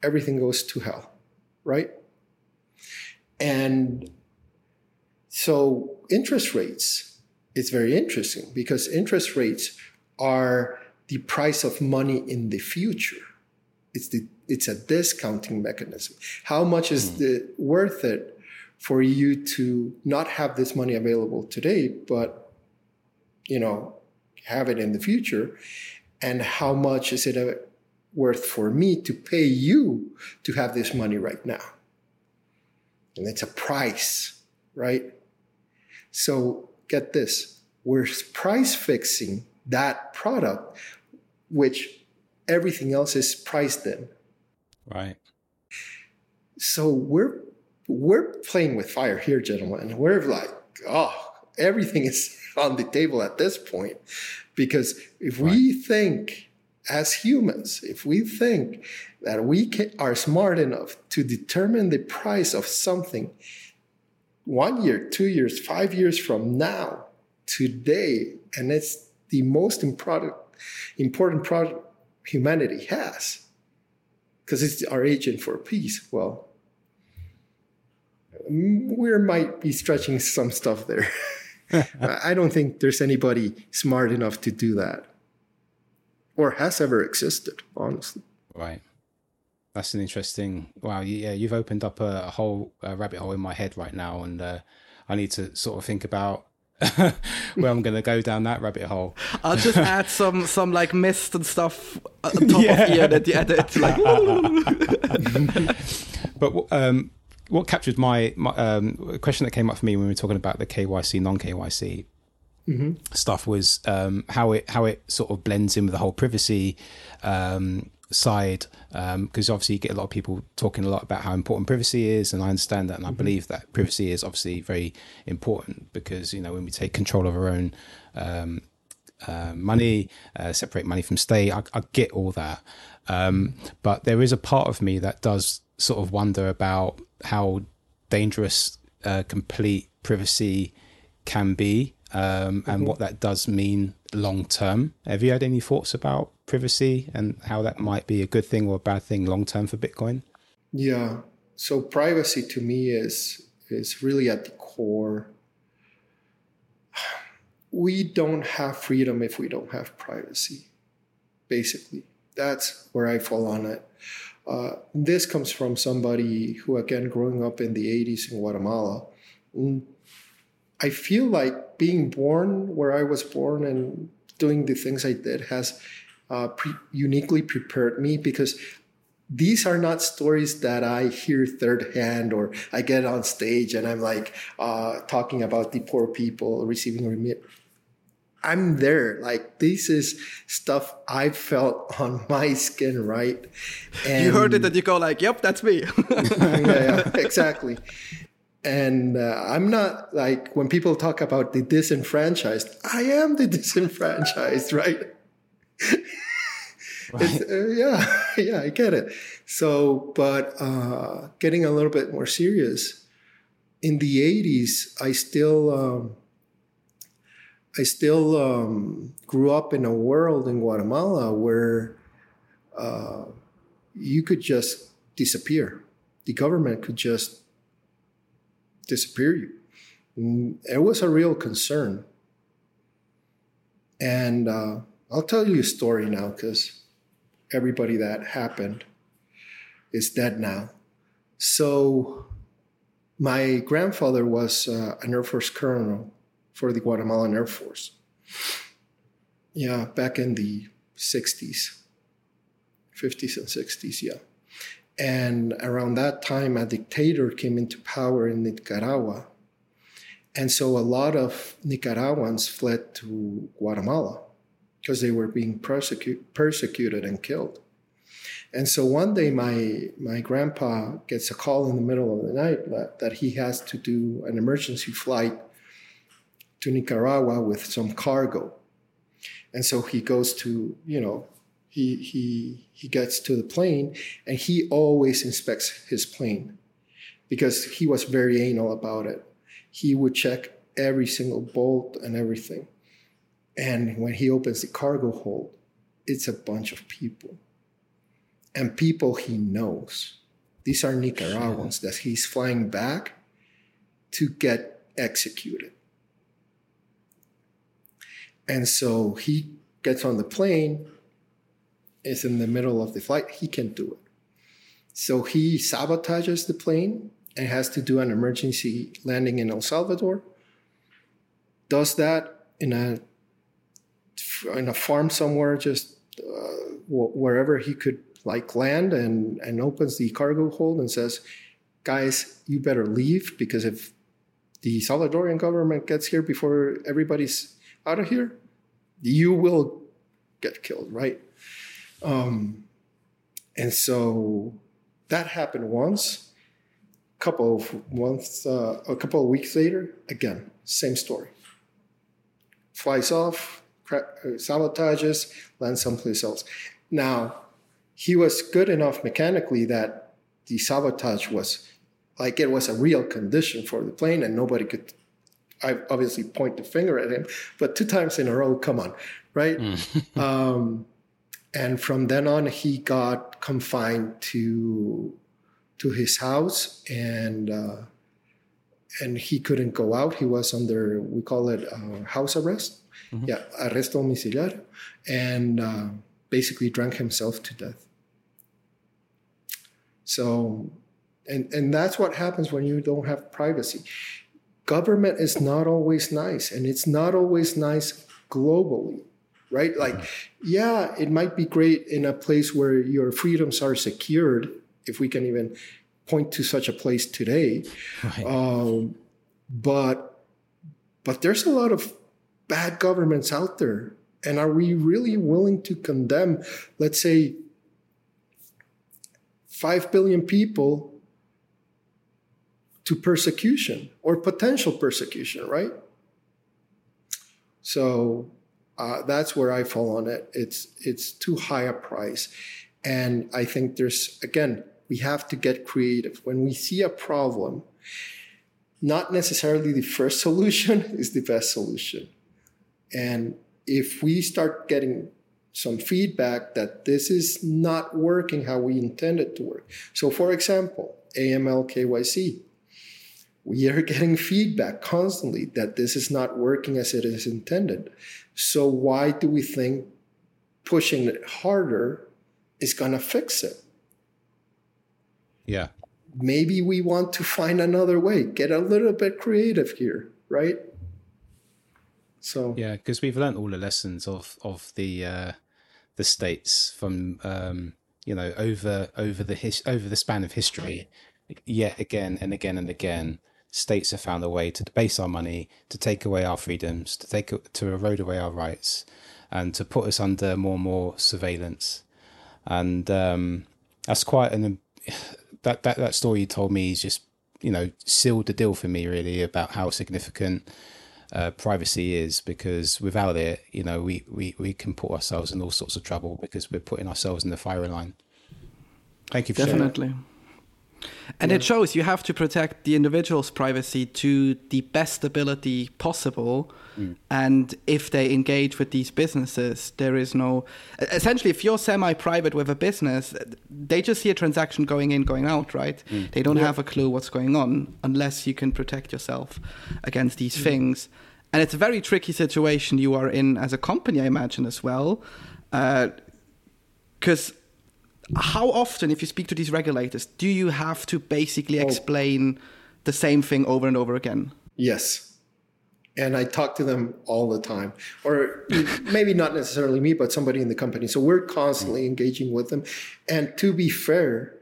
everything goes to hell, right? And so interest rates, it's very interesting because interest rates are the price of money in the future. It's the it's a discounting mechanism. How much is the worth it for you to not have this money available today, but you know, have it in the future? And how much is it worth for me to pay you to have this money right now? And it's a price, right? So get this, we're price fixing that product, which everything else is priced in. Right. So we're we're playing with fire here, gentlemen. We're like, oh, everything is on the table at this point. Because if right. we think as humans, if we think that we can, are smart enough to determine the price of something one year, two years, five years from now, today, and it's the most important important product humanity has, because it's our agent for peace, well, we might be stretching some stuff there. I don't think there's anybody smart enough to do that, or has ever existed, honestly. Right. That's an interesting. Wow. Yeah, you've opened up a, a whole a rabbit hole in my head right now, and uh, I need to sort of think about where I'm going to go down that rabbit hole. I'll just add some some like mist and stuff at the top yeah. of here that you edit. Like, but um, what captured my, my um, question that came up for me when we were talking about the K Y C, non-K Y C. Mm-hmm. Stuff was um, how it how it sort of blends in with the whole privacy um, side, because um, obviously you get a lot of people talking a lot about how important privacy is, and I understand that, and mm-hmm. I believe that privacy is obviously very important because, you know, when we take control of our own um, uh, money, uh, separate money from state, I, I get all that, um, but there is a part of me that does sort of wonder about how dangerous uh, complete privacy can be. Um, and mm-hmm. what that does mean long term. Have you had any thoughts about privacy and how that might be a good thing or a bad thing long term for Bitcoin? Yeah. So privacy to me is is really at the core we don't have freedom if we don't have privacy, basically. That's where I fall on it. Uh, this comes from somebody who, again, growing up in the eighties in Guatemala, I feel like being born where I was born and doing the things I did has uh, pre- uniquely prepared me, because these are not stories that I hear third hand, or I get on stage and I'm like uh, talking about the poor people receiving remit. I'm there. Like, this is stuff I felt on my skin, right? And you heard it and you go like, yep, that's me. yeah, yeah, exactly. And uh, I'm not like, when people talk about the disenfranchised, I am the disenfranchised, right? Right. Uh, yeah, yeah, I get it. So, but uh, getting a little bit more serious, in the eighties, I still, um, I still um, grew up in a world in Guatemala where uh, you could just disappear. The government could just disappear you. It was a real concern. And uh, I'll tell you a story now, because everybody that happened is dead now. So my grandfather was uh, an Air Force colonel for the Guatemalan Air Force. Yeah, back in the sixties, fifties and sixties, yeah. And around that time, a dictator came into power in Nicaragua. And so a lot of Nicaraguans fled to Guatemala, because they were being persecute, persecuted and killed. And so one day my my grandpa gets a call in the middle of the night that, that he has to do an emergency flight to Nicaragua with some cargo. And so he goes to, you know, he he he gets to the plane, and he always inspects his plane because he was very anal about it. He would check every single bolt and everything. And when he opens the cargo hold, it's a bunch of people. And people he knows. These are Nicaraguans that he's flying back to get executed. And so he gets on the plane. It's in the middle of the flight. He can't do it. So he sabotages the plane and has to do an emergency landing in El Salvador. Does that in a in a farm somewhere, just uh, wh- wherever he could like land, and, and opens the cargo hold and says, guys, you better leave, because if the Salvadorian government gets here before everybody's out of here, you will get killed, right? Um, and so that happened once. Couple of months, uh, a couple of weeks later, again, same story. Flies off, sabotages, land someplace else. Now, he was good enough mechanically that the sabotage was like, it was a real condition for the plane, and nobody could I obviously point the finger at him, but two times in a row, come on, right? Mm. um, and from then on, he got confined to to his house, and uh, and he couldn't go out. He was under, we call it uh, house arrest. Mm-hmm. Yeah, arresto domiciliario, and uh, basically drank himself to death. So, and and that's what happens when you don't have privacy. Government is not always nice, and it's not always nice globally, right? Like, yeah, it might be great in a place where your freedoms are secured, if we can even point to such a place today. Right. Um, but but there's a lot of bad governments out there, and are we really willing to condemn, let's say, five billion people to persecution or potential persecution, right? So uh, that's where I fall on it. It's, it's too high a price. And I think there's, again, we have to get creative. When we see a problem, not necessarily the first solution is the best solution. And if we start getting some feedback that this is not working how we intend it to work. So, for example, A M L K Y C. We are getting feedback constantly that this is not working as it is intended. So why do we think pushing it harder is going to fix it? Yeah. Maybe we want to find another way, get a little bit creative here, right? So yeah, because we've learned all the lessons of of the uh, the states from um, you know over over the his, over the span of history, yet again and again and again. States have found a way to debase our money, to take away our freedoms, to take to erode away our rights, and to put us under more and more surveillance. And um, that's quite an that, that that story you told me is just, you know, sealed the deal for me really about how significant uh, privacy is, because without it, you know, we, we, we can put ourselves in all sorts of trouble because we're putting ourselves in the firing line. Thank you for Definitely. Sharing. And yeah. It shows you have to protect the individual's privacy to the best ability possible. Mm. And if they engage with these businesses, there is no... Essentially, if you're semi-private with a business, they just see a transaction going in, going out, right? Mm. They don't yeah. have a clue what's going on unless you can protect yourself against these mm. things. And it's a very tricky situation you are in as a company, I imagine, as well. Because... Uh, how often, if you speak to these regulators, do you have to basically explain oh. the same thing over and over again? Yes. And I talk to them all the time. Or maybe not necessarily me, but somebody in the company. So we're constantly engaging with them. And to be fair,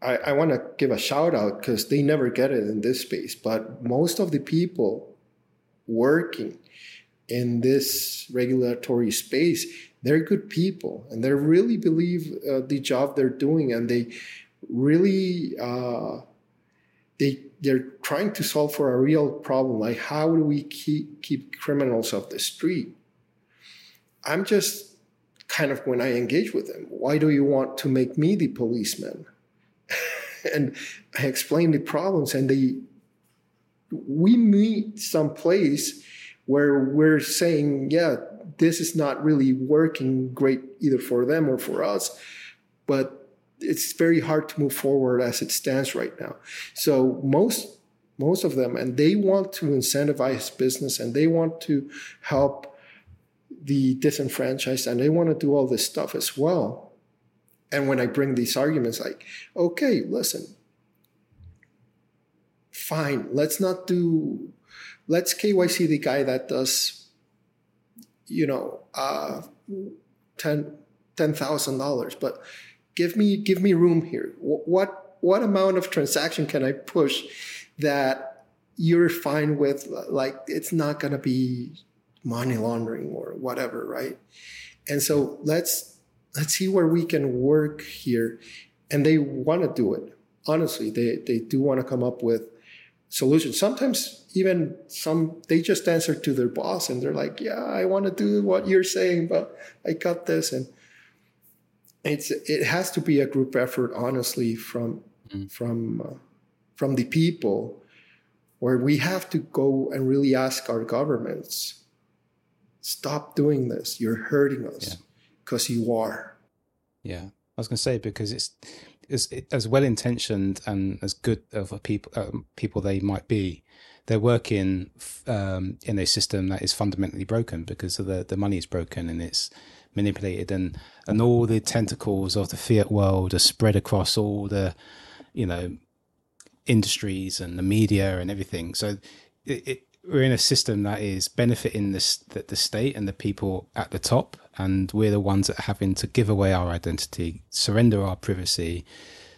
I, I want to give a shout out because they never get it in this space. But most of the people working in this regulatory space, they're good people, and they really believe uh, the job they're doing, and they really uh, they they're trying to solve for a real problem, like how do we keep keep criminals off the street? I'm just kind of when I engage with them, why do you want to make me the policeman? And I explain the problems, and they we meet someplace where we're saying, yeah. This is not really working great either for them or for us, but it's very hard to move forward as it stands right now. So most most of them, and they want to incentivize business, and they want to help the disenfranchised, and they want to do all this stuff as well. And when I bring these arguments like, okay, listen, fine, let's not do, let's K Y C the guy that does you know, uh, ten, ten thousand dollars, but give me, give me room here. What, what amount of transaction can I push that you're fine with? Like, it's not going to be money laundering or whatever. Right. And so let's, let's see where we can work here. And they want to do it. Honestly, they, they do want to come up with solutions. Sometimes even some, they just answer to their boss and they're like, yeah, I want to do what you're saying, but I got this. And it's, it has to be a group effort, honestly, from, mm. from, uh, from the people, where we have to go and really ask our governments, stop doing this. You're hurting us because yeah. you are. Yeah. I was going to say, because it's, As, as well-intentioned and as good of a people um, people they might be, they're working um, in a system that is fundamentally broken because of the, the money is broken and it's manipulated, and, and all the tentacles of the fiat world are spread across all the, you know, industries and the media and everything. So it, it, we're in a system that is benefiting this, the, the state and the people at the top. And we're the ones that are having to give away our identity, surrender our privacy,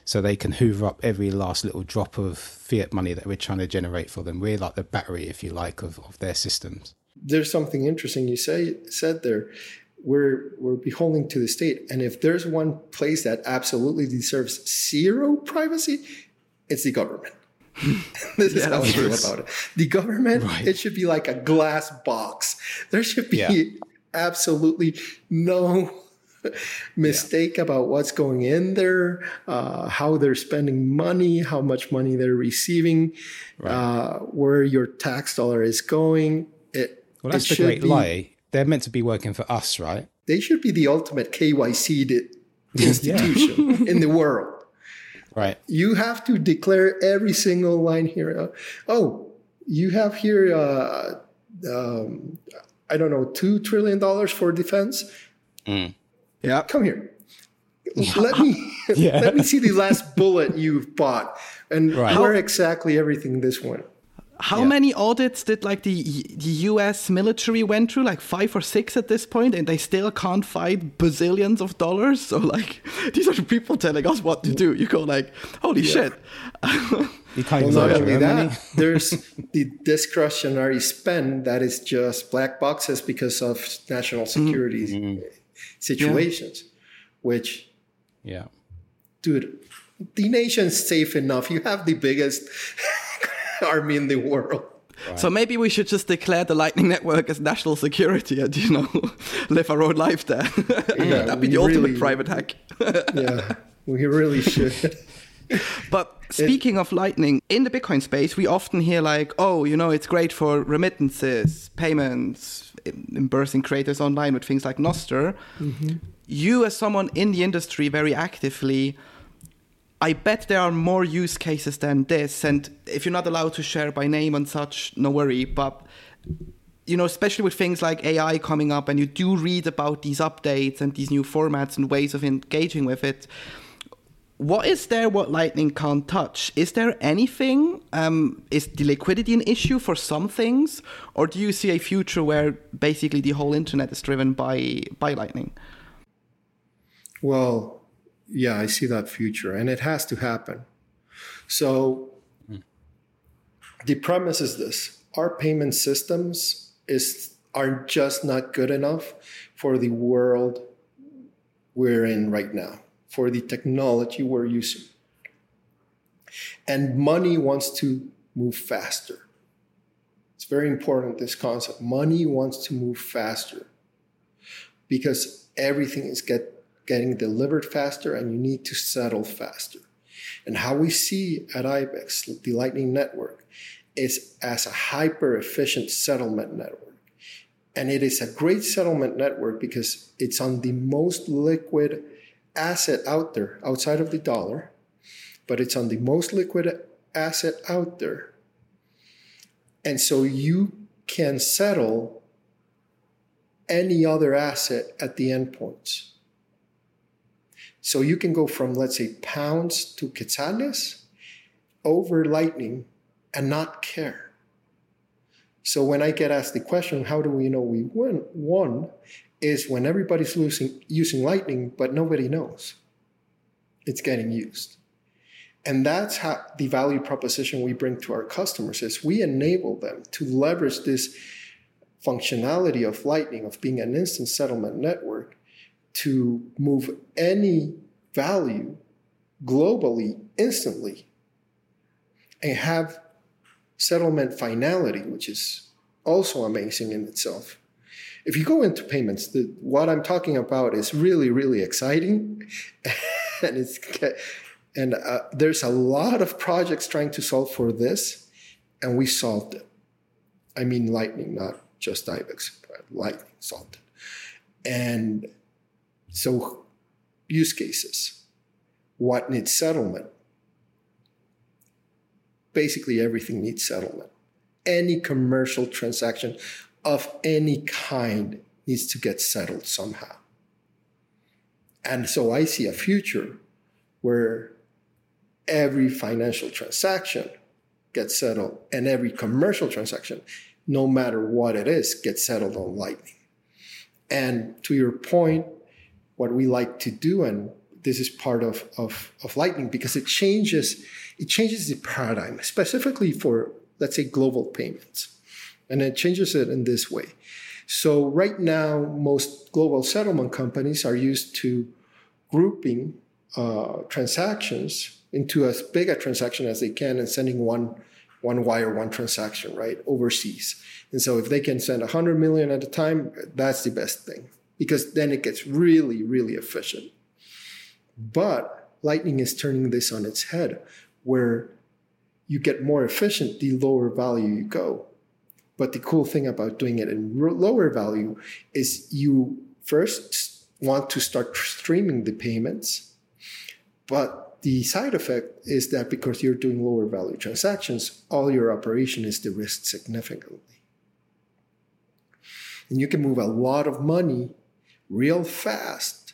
so they can hoover up every last little drop of fiat money that we're trying to generate for them. We're like the battery, if you like, of, of their systems. There's something interesting you say said there. We're we're beholden to the state. And if there's one place that absolutely deserves zero privacy, it's the government. This yeah, is how I feel is. about it. The government, right. It should be like a glass box. There should be... Yeah. Absolutely no mistake yeah. about what's going in there, uh, how they're spending money, how much money they're receiving, right. uh, where your tax dollar is going. It, well, that's it the great be, lie. They're meant to be working for us, right? They should be the ultimate K Y C institution in the world. Right. You have to declare every single line here. Oh, you have here, uh, um, I don't know, two trillion dollars for defense. Mm. Yeah. Come here. Let me yeah. let me see the last bullet you've bought and right. where exactly everything this went. How yeah. many audits did like the the U S military went through? Like five or six at this point, and they still can't find bazillions of dollars. So like these are people telling us what to do. You go like, holy yeah. shit. You can't well, not only that, there's the discretionary spend that is just black boxes because of national security mm-hmm. situations, yeah. which. Yeah. Dude, the nation's safe enough. You have the biggest army in the world. Right. So maybe we should just declare the Lightning Network as national security and, you know, live our own life there. Yeah, that'd be the really, ultimate private hack. Yeah, we really should. But speaking it, of Lightning, in the Bitcoin space, we often hear like, oh, you know, it's great for remittances, payments, reimbursing creators online with things like Nostr. Mm-hmm. You, as someone in the industry very actively, I bet there are more use cases than this. And if you're not allowed to share by name and such, no worry. But, you know, especially with things like A I coming up and you do read about these updates and these new formats and ways of engaging with it, what is there what Lightning can't touch? Is there anything? Um, is the liquidity an issue for some things? Or do you see a future where basically the whole internet is driven by, by Lightning? Well, yeah, I see that future, and it has to happen. So mm. the premise is this. Our payment systems is are just not good enough for the world we're in right now, for the technology we're using. And money wants to move faster. It's very important, this concept. Money wants to move faster because everything is get. getting delivered faster, and you need to settle faster. And how we see at Ibex, the Lightning Network, is as a hyper-efficient settlement network. And it is a great settlement network because it's on the most liquid asset out there, outside of the dollar, but it's on the most liquid asset out there. And so you can settle any other asset at the endpoints. So you can go from, let's say, pounds to quetzales over Lightning and not care. So when I get asked the question, how do we know we win, won, is when everybody's losing, using Lightning, but nobody knows it's getting used. And that's how the value proposition we bring to our customers is we enable them to leverage this functionality of Lightning, of being an instant settlement network, to move any value globally instantly and have settlement finality, which is also amazing in itself. If you go into payments, the, what I'm talking about is really, really exciting. and it's and uh, there's a lot of projects trying to solve for this, and we solved it. I mean Lightning, not just Ibex, but Lightning solved it. And so use cases, what needs settlement? Basically everything needs settlement. Any commercial transaction of any kind needs to get settled somehow. And so I see a future where every financial transaction gets settled and every commercial transaction, no matter what it is, gets settled on Lightning. And to your point, what we like to do, and this is part of, of, of Lightning, because it changes it changes the paradigm, specifically for, let's say, global payments. And it changes it in this way. So right now, most global settlement companies are used to grouping uh, transactions into as big a transaction as they can and sending one one wire, one transaction, right, overseas. And so if they can send one hundred million at a time, that's the best thing, because then it gets really, really efficient. But Lightning is turning this on its head, where you get more efficient the lower value you go. But the cool thing about doing it in lower value is you first want to start streaming the payments, but the side effect is that because you're doing lower value transactions, all your operation is de-risked significantly. And you can move a lot of money real fast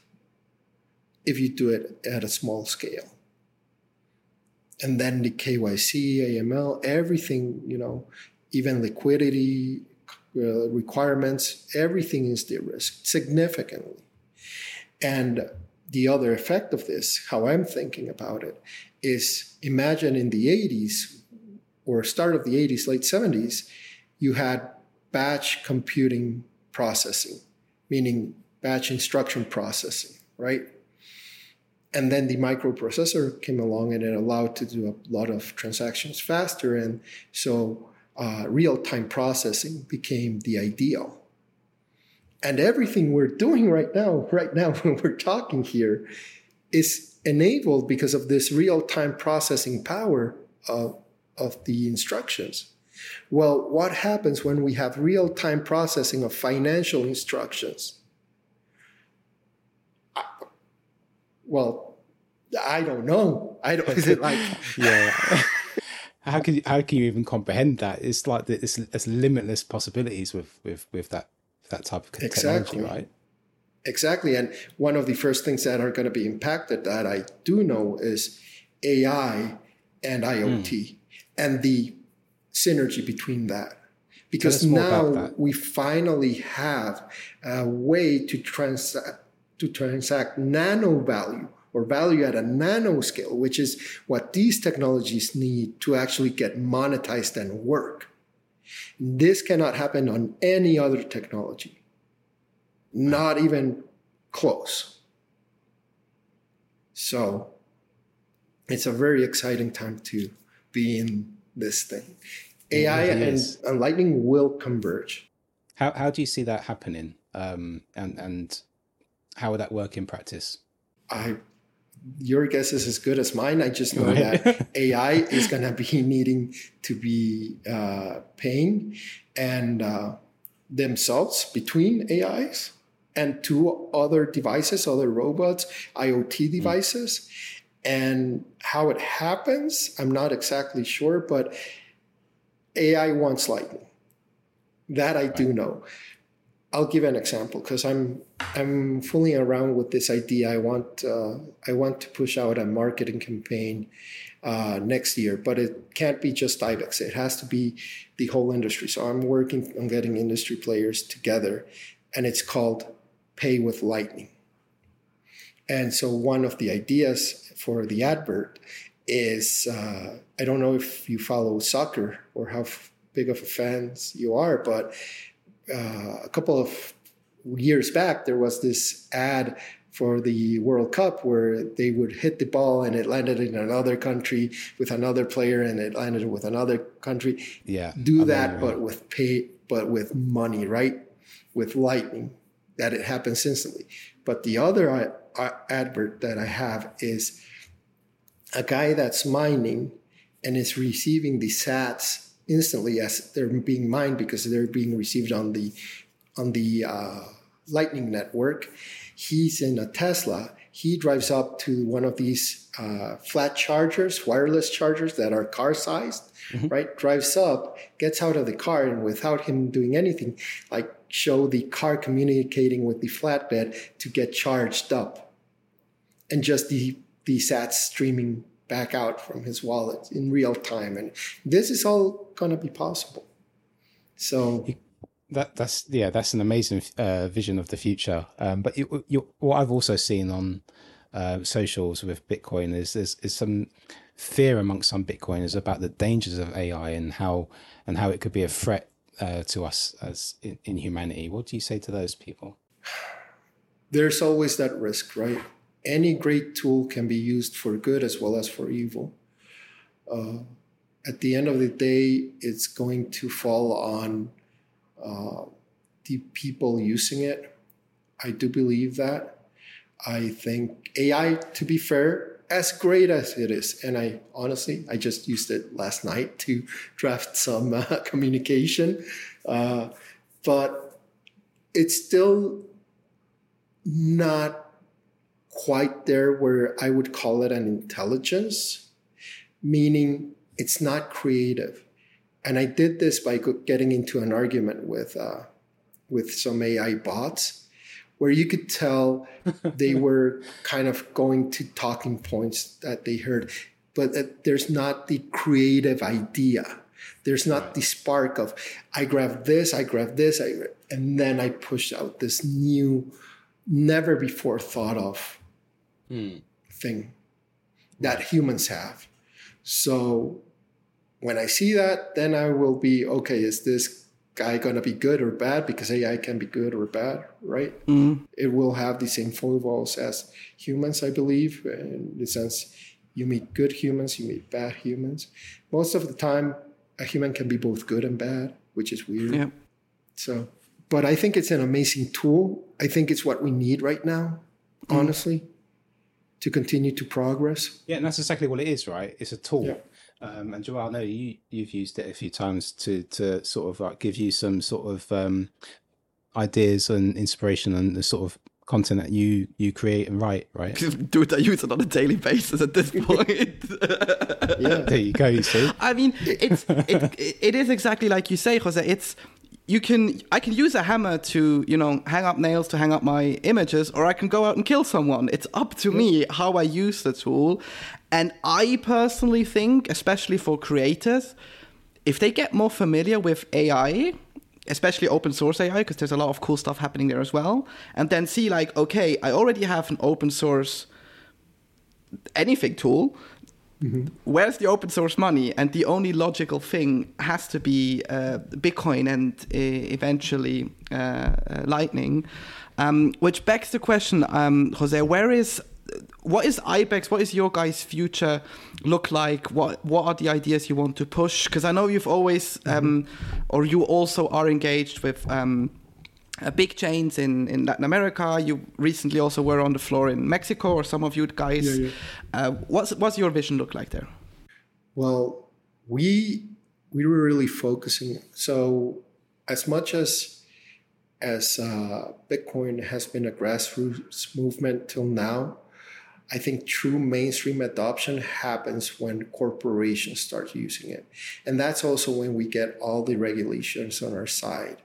if you do it at a small scale. And then the K Y C, A M L, everything, you know, even liquidity uh, requirements, everything is de-risked significantly. And the other effect of this, how I'm thinking about it, is imagine in the eighties or start of the eighties, late seventies, you had batch computing processing, meaning batch instruction processing, right? And then the microprocessor came along and it allowed to do a lot of transactions faster. And so uh, real-time processing became the ideal. And everything we're doing right now, right now when we're talking here, is enabled because of this real-time processing power of, of the instructions. Well, what happens when we have real-time processing of financial instructions? I, well, I don't know. I don't. Is it like? Yeah. How can you, how can you even comprehend that? It's like there's, there's limitless possibilities with with with that. That type of technology, exactly. Right? Exactly. And one of the first things that are going to be impacted that I do know is A I and IoT mm. and the synergy between that. Because now that. we finally have a way to transact to transact nano value or value at a nano scale, which is what these technologies need to actually get monetized and work. This cannot happen on any other technology, not even close. So it's a very exciting time to be in this thing. A I and, and Lightning will converge. How how do you see that happening? Um, and, and how would that work in practice? I Your guess is as good as mine. I just know that A I is going to be needing to be uh, paying and uh, themselves between A Is and two other devices, other robots, IoT devices. Mm. And how it happens, I'm not exactly sure, but A I wants Lightning. That I right. do know. I'll give an example because I'm I'm fooling around with this idea. I want uh, I want to push out a marketing campaign uh, next year, but it can't be just Ibex. It has to be the whole industry. So I'm working on getting industry players together, and it's called Pay with Lightning. And so one of the ideas for the advert is uh, I don't know if you follow soccer or how f- big of a fans you are, but Uh, a couple of years back, there was this ad for the World Cup where they would hit the ball and it landed in another country with another player and it landed with another country. Yeah, do that, I mean, but right. with pay, but with money, right? With Lightning, that it happens instantly. But the other advert that I have is a guy that's mining and is receiving the sats instantly as they're being mined because they're being received on the on the uh, Lightning Network. He's in a Tesla. He drives up to one of these uh, flat chargers, wireless chargers that are car-sized, mm-hmm. right? Drives up, gets out of the car, and without him doing anything, like show the car communicating with the flatbed to get charged up. And just the, the sats streaming back out from his wallet in real time. And this is all going to be possible. So that that's, yeah, that's an amazing uh, vision of the future. Um, but you, you, what I've also seen on uh, socials with Bitcoin is, is, is some fear amongst some Bitcoiners about the dangers of A I and how, and how it could be a threat uh, to us as in, in humanity. What do you say to those people? There's always that risk, right? Any great tool can be used for good as well as for evil. Uh, at the end of the day, it's going to fall on uh, the people using it. I do believe that. I think A I, to be fair, as great as it is, and I honestly, I just used it last night to draft some uh, communication, uh, but it's still not quite there where I would call it an intelligence, meaning it's not creative. And I did this by getting into an argument with uh, with some A I bots, where you could tell they were kind of going to talking points that they heard, but uh, there's not the creative idea. There's not right. the spark of, I grab this, I grab this, I, and then I push out this new, never before thought of mm. thing that right. humans have. So when I see that, then I will be, okay, is this guy going to be good or bad? Because A I can be good or bad, right? Mm-hmm. It will have the same foibles as humans, I believe, in the sense you meet good humans, you meet bad humans. Most of the time, a human can be both good and bad, which is weird. Yeah. So, but I think it's an amazing tool. I think it's what we need right now, mm. honestly, to continue to progress. Yeah, and that's exactly what it is, right? It's a tool. Yeah. Um, and Joao, I know you, you've used it a few times to to sort of like give you some sort of um, ideas and inspiration and the sort of content that you you create and write, right? Dude, I use it on a daily basis at this point. Yeah, there you go, you see. I mean, it's, it, it is exactly like you say, Jose. It's... You can, I can use a hammer to, you know, hang up nails, to hang up my images, or I can go out and kill someone. It's up to me how I use the tool. And I personally think, especially for creators, if they get more familiar with A I, especially open source A I, because there's a lot of cool stuff happening there as well, and then see like, okay, I already have an open source anything tool. Mm-hmm. Where's the open source money? And the only logical thing has to be uh, Bitcoin and uh, eventually uh, uh, Lightning, um, which begs the question, um, Jose, where is, what is Ibex? What is your guys' future look like? What what are the ideas you want to push? Because I know you've always, um, mm-hmm. or you also are engaged with um, uh, big chains in, in Latin America. You recently also were on the floor in Mexico, or some of you guys. Yeah, yeah. Uh, what's what's your vision look like there? Well, we we were really focusing. So as much as as uh, Bitcoin has been a grassroots movement till now, I think true mainstream adoption happens when corporations start using it, and that's also when we get all the regulations on our side.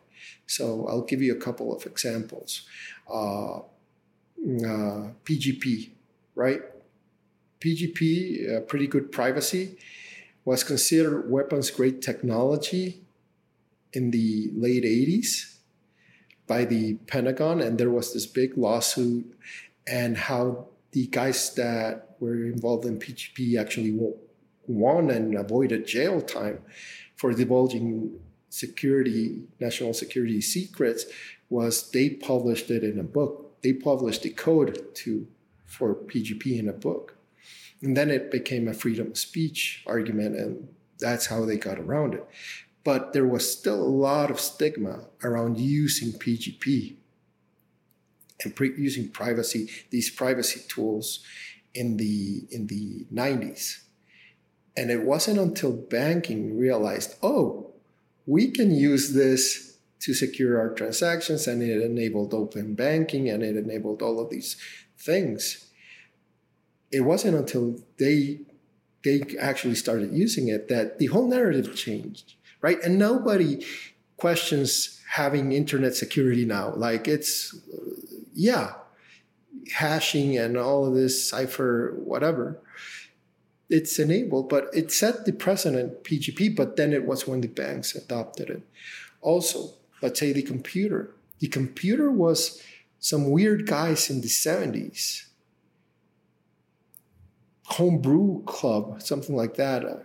So I'll give you a couple of examples. Uh, uh, P G P, right? P G P, uh, pretty good privacy, was considered weapons-grade technology in the late eighties by the Pentagon, and there was this big lawsuit and how the guys that were involved in P G P actually won and avoided jail time for divulging security, national security secrets, was they published it in a book. They published the code to for P G P in a book. And then it became a freedom of speech argument, and that's how they got around it. But there was still a lot of stigma around using P G P and pre- using privacy, these privacy tools in the in the nineties. And it wasn't until banking realized, oh, we can use this to secure our transactions, and it enabled open banking, and it enabled all of these things. It wasn't until they they actually started using it that the whole narrative changed, right? And nobody questions having internet security now. Like it's, yeah, hashing and all of this cipher, whatever. It's enabled, but it set the precedent, P G P, but then it was when the banks adopted it. Also, let's say the computer. The computer was some weird guys in the seventies. Homebrew Club, something like that, uh,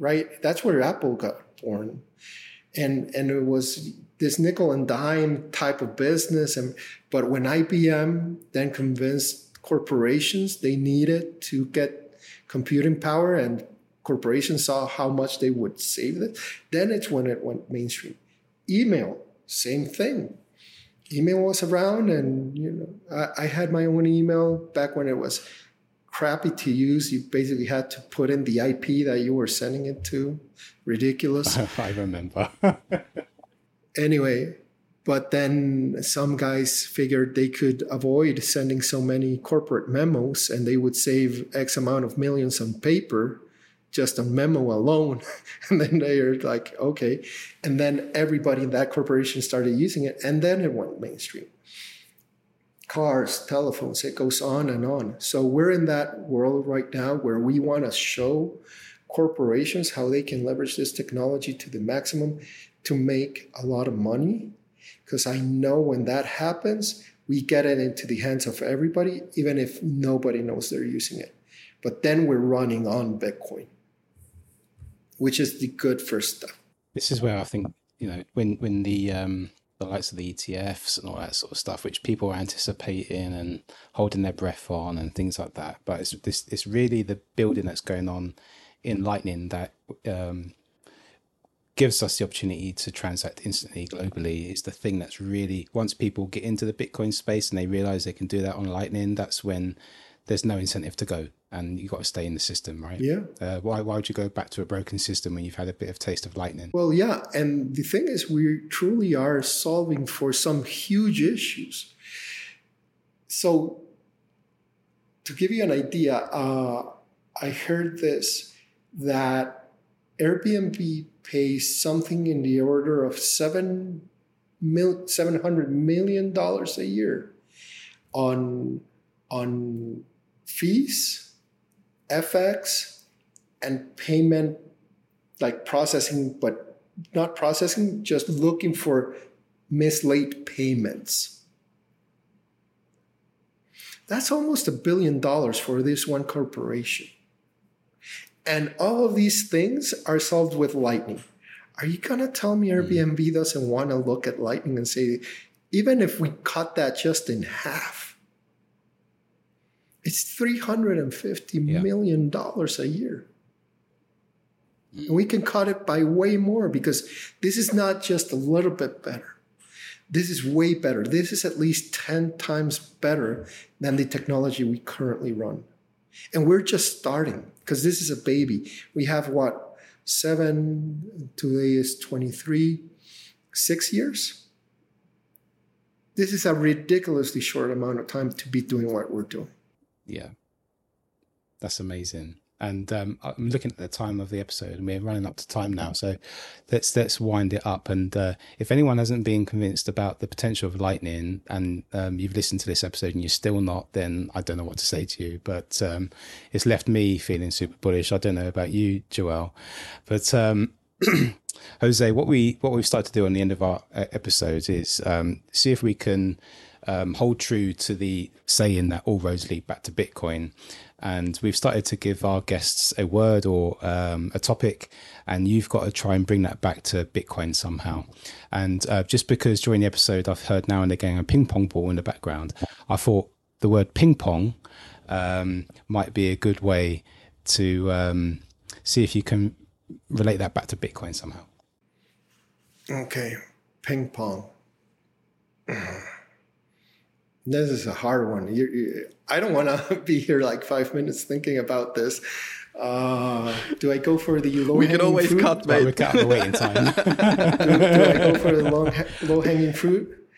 right? That's where Apple got born. And and it was this nickel and dime type of business. And but when I B M then convinced corporations they needed to get computing power, and corporations saw how much they would save it, then it's when it went mainstream. Email, same thing. Email was around, and you know, I, I had my own email back when it was crappy to use. You basically had to put in the I P that you were sending it to. Ridiculous. I remember. Anyway, But then some guys figured they could avoid sending so many corporate memos, and they would save X amount of millions on paper, just on memo alone. And then they're like, okay. And then everybody in that corporation started using it. And then it went mainstream. Cars, telephones, it goes on and on. So we're in that world right now where we want to show corporations how they can leverage this technology to the maximum to make a lot of money. Because I know when that happens, we get it into the hands of everybody, even if nobody knows they're using it. But then we're running on Bitcoin, which is the good first step. This is where I think, you know, when when the um, the likes of the E T Fs and all that sort of stuff, which people are anticipating and holding their breath on and things like that. But it's this it's really the building that's going on in Lightning that Um, gives us the opportunity to transact instantly globally is the thing that's really, once people get into the Bitcoin space and they realize they can do that on Lightning, that's when there's no incentive to go and you've got to stay in the system, right? Yeah. Uh, why, why would you go back to a broken system when you've had a bit of taste of Lightning? Well, yeah. And the thing is, we truly are solving for some huge issues. So to give you an idea, uh, I heard this, that Airbnb pays something in the order of seven mil, seven hundred million dollars a year on on fees, F X, and payment, like processing, but not processing, just looking for mislaid payments. That's almost a billion dollars for this one corporation. And all of these things are solved with Lightning. Are you going to tell me Airbnb doesn't want to look at Lightning and say, even if we cut that just in half, it's three hundred fifty yeah. million dollars a year. And we can cut it by way more because this is not just a little bit better. This is way better. This is at least ten times better than the technology we currently run. And we're just starting because this is a baby. We have what, seven, today is twenty-three, six years? This is a ridiculously short amount of time to be doing what we're doing. Yeah, that's amazing. And um, I'm looking at the time of the episode and we're running up to time now. So let's let's wind it up. And uh, if anyone hasn't been convinced about the potential of Lightning and um, you've listened to this episode and you're still not, then I don't know what to say to you. But um, it's left me feeling super bullish. I don't know about you, Joel. But um, Jose, what, we, what we've started to do on the end of our episodes is um, see if we can um, hold true to the saying that all roads lead back to Bitcoin. And we've started to give our guests a word or um, a topic, and you've got to try and bring that back to Bitcoin somehow. And uh, just because during the episode, I've heard now and again a ping pong ball in the background, I thought the word ping pong um, might be a good way to um, see if you can relate that back to Bitcoin somehow. Okay, ping pong. This is a hard one. You, you, I don't want to be here like five minutes thinking about this. Uh, do I go for the low-hanging fruit? We can always fruit? cut, mate. Well, we cut the waiting time. do, do I go for the long, low-hanging fruit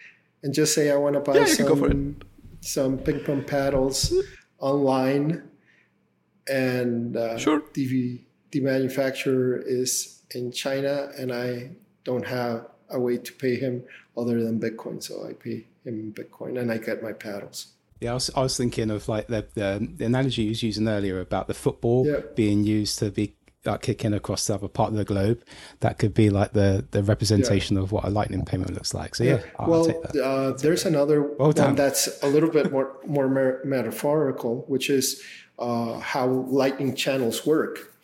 and just say I want to buy yeah, some, some ping pong paddles online and uh, sure. the, the manufacturer is in China and I don't have a way to pay him other than Bitcoin, so I pay in Bitcoin and I get my paddles. Yeah, I was, I was thinking of like the, the, the analogy you was using earlier about the football yeah. being used to be like kicking across the other part of the globe. That could be like the, the representation yeah. of what a Lightning payment looks like. So yeah, yeah. I'll, well, I'll take that. Uh, there's another well one that's a little bit more, more mer- metaphorical, which is uh, how Lightning channels work.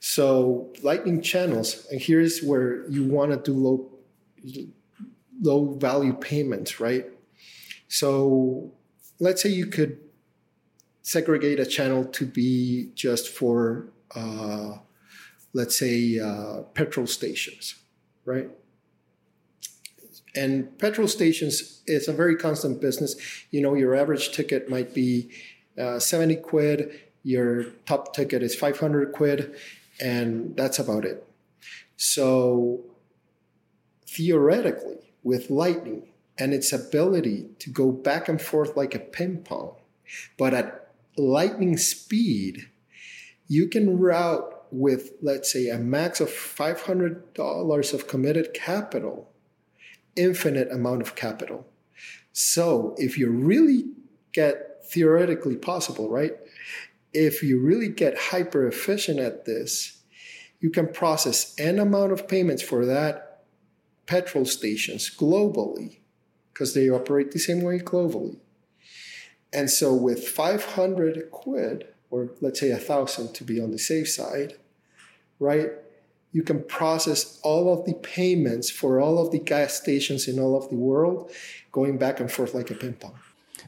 So Lightning channels, and here's where you want to do low low value payments, right? So let's say you could segregate a channel to be just for, uh, let's say, uh, petrol stations, right? And petrol stations, it's a very constant business. You know, your average ticket might be uh, seventy quid, your top ticket is five hundred quid, and that's about it. So theoretically, with Lightning and its ability to go back and forth like a ping pong, but at lightning speed, you can route with, let's say, a max of five hundred dollars of committed capital, infinite amount of capital. So if you really get theoretically possible, right? If you really get hyper efficient at this, you can process an amount of payments for that petrol stations globally, because they operate the same way globally. And so with five hundred quid, or let's say a thousand to be on the safe side, right? You can process all of the payments for all of the gas stations in all of the world, going back and forth like a ping pong.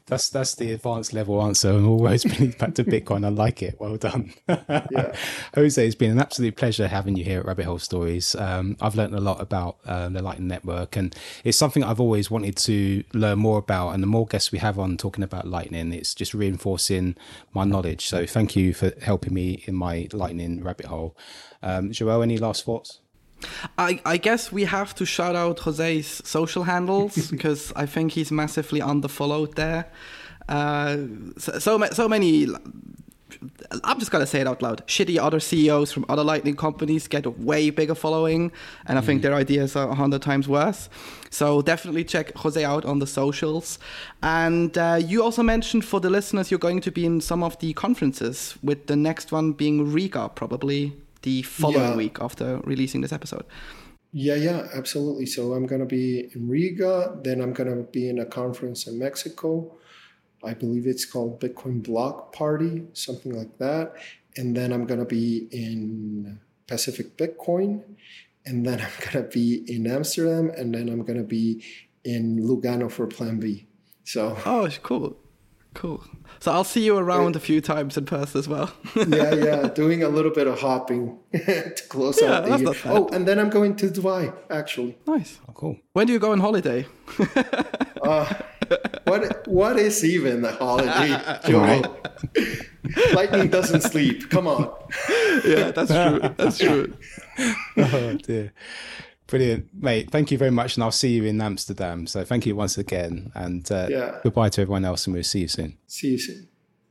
That's that's the advanced level answer, and always brings back to Bitcoin. I like it. Well done. Yeah. Jose, it's been an absolute pleasure having you here at Rabbit Hole Stories. Um, I've learned a lot about uh, the Lightning Network, and it's something I've always wanted to learn more about. And the more guests we have on talking about Lightning, it's just reinforcing my knowledge. So thank you for helping me in my Lightning rabbit hole. Um, Joel, any last thoughts? I, I guess we have to shout out Jose's social handles because I think he's massively underfollowed there. Uh, so, so so many, I'm just going to say it out loud, shitty other C E Os from other Lightning companies get a way bigger following, and I mm. think their ideas are a hundred times worse. So definitely check Jose out on the socials. And uh, you also mentioned for the listeners, you're going to be in some of the conferences, with the next one being Riga probably. The following yeah. week after releasing this episode. Yeah, yeah, absolutely. So I'm going to be in Riga, then I'm going to be in a conference in Mexico. I believe it's called Bitcoin Block Party, something like that. And then I'm going to be in Pacific Bitcoin, and then I'm going to be in Amsterdam, and then I'm going to be in Lugano for Plan B. So oh, cool. Cool. So I'll see you around a few times in Perth as well. yeah, yeah. Doing a little bit of hopping to close yeah, out the year. Oh, and then I'm going to Dubai, actually. Nice. Oh, cool. When do you go on holiday? uh, what What is even a holiday, Joel? Lightning doesn't sleep. Come on. Yeah, that's true. That's true. Oh, dear. Brilliant, mate. Thank you very much. And I'll see you in Amsterdam. So thank you once again. And uh, yeah. goodbye to everyone else. And we'll see you soon. See you soon.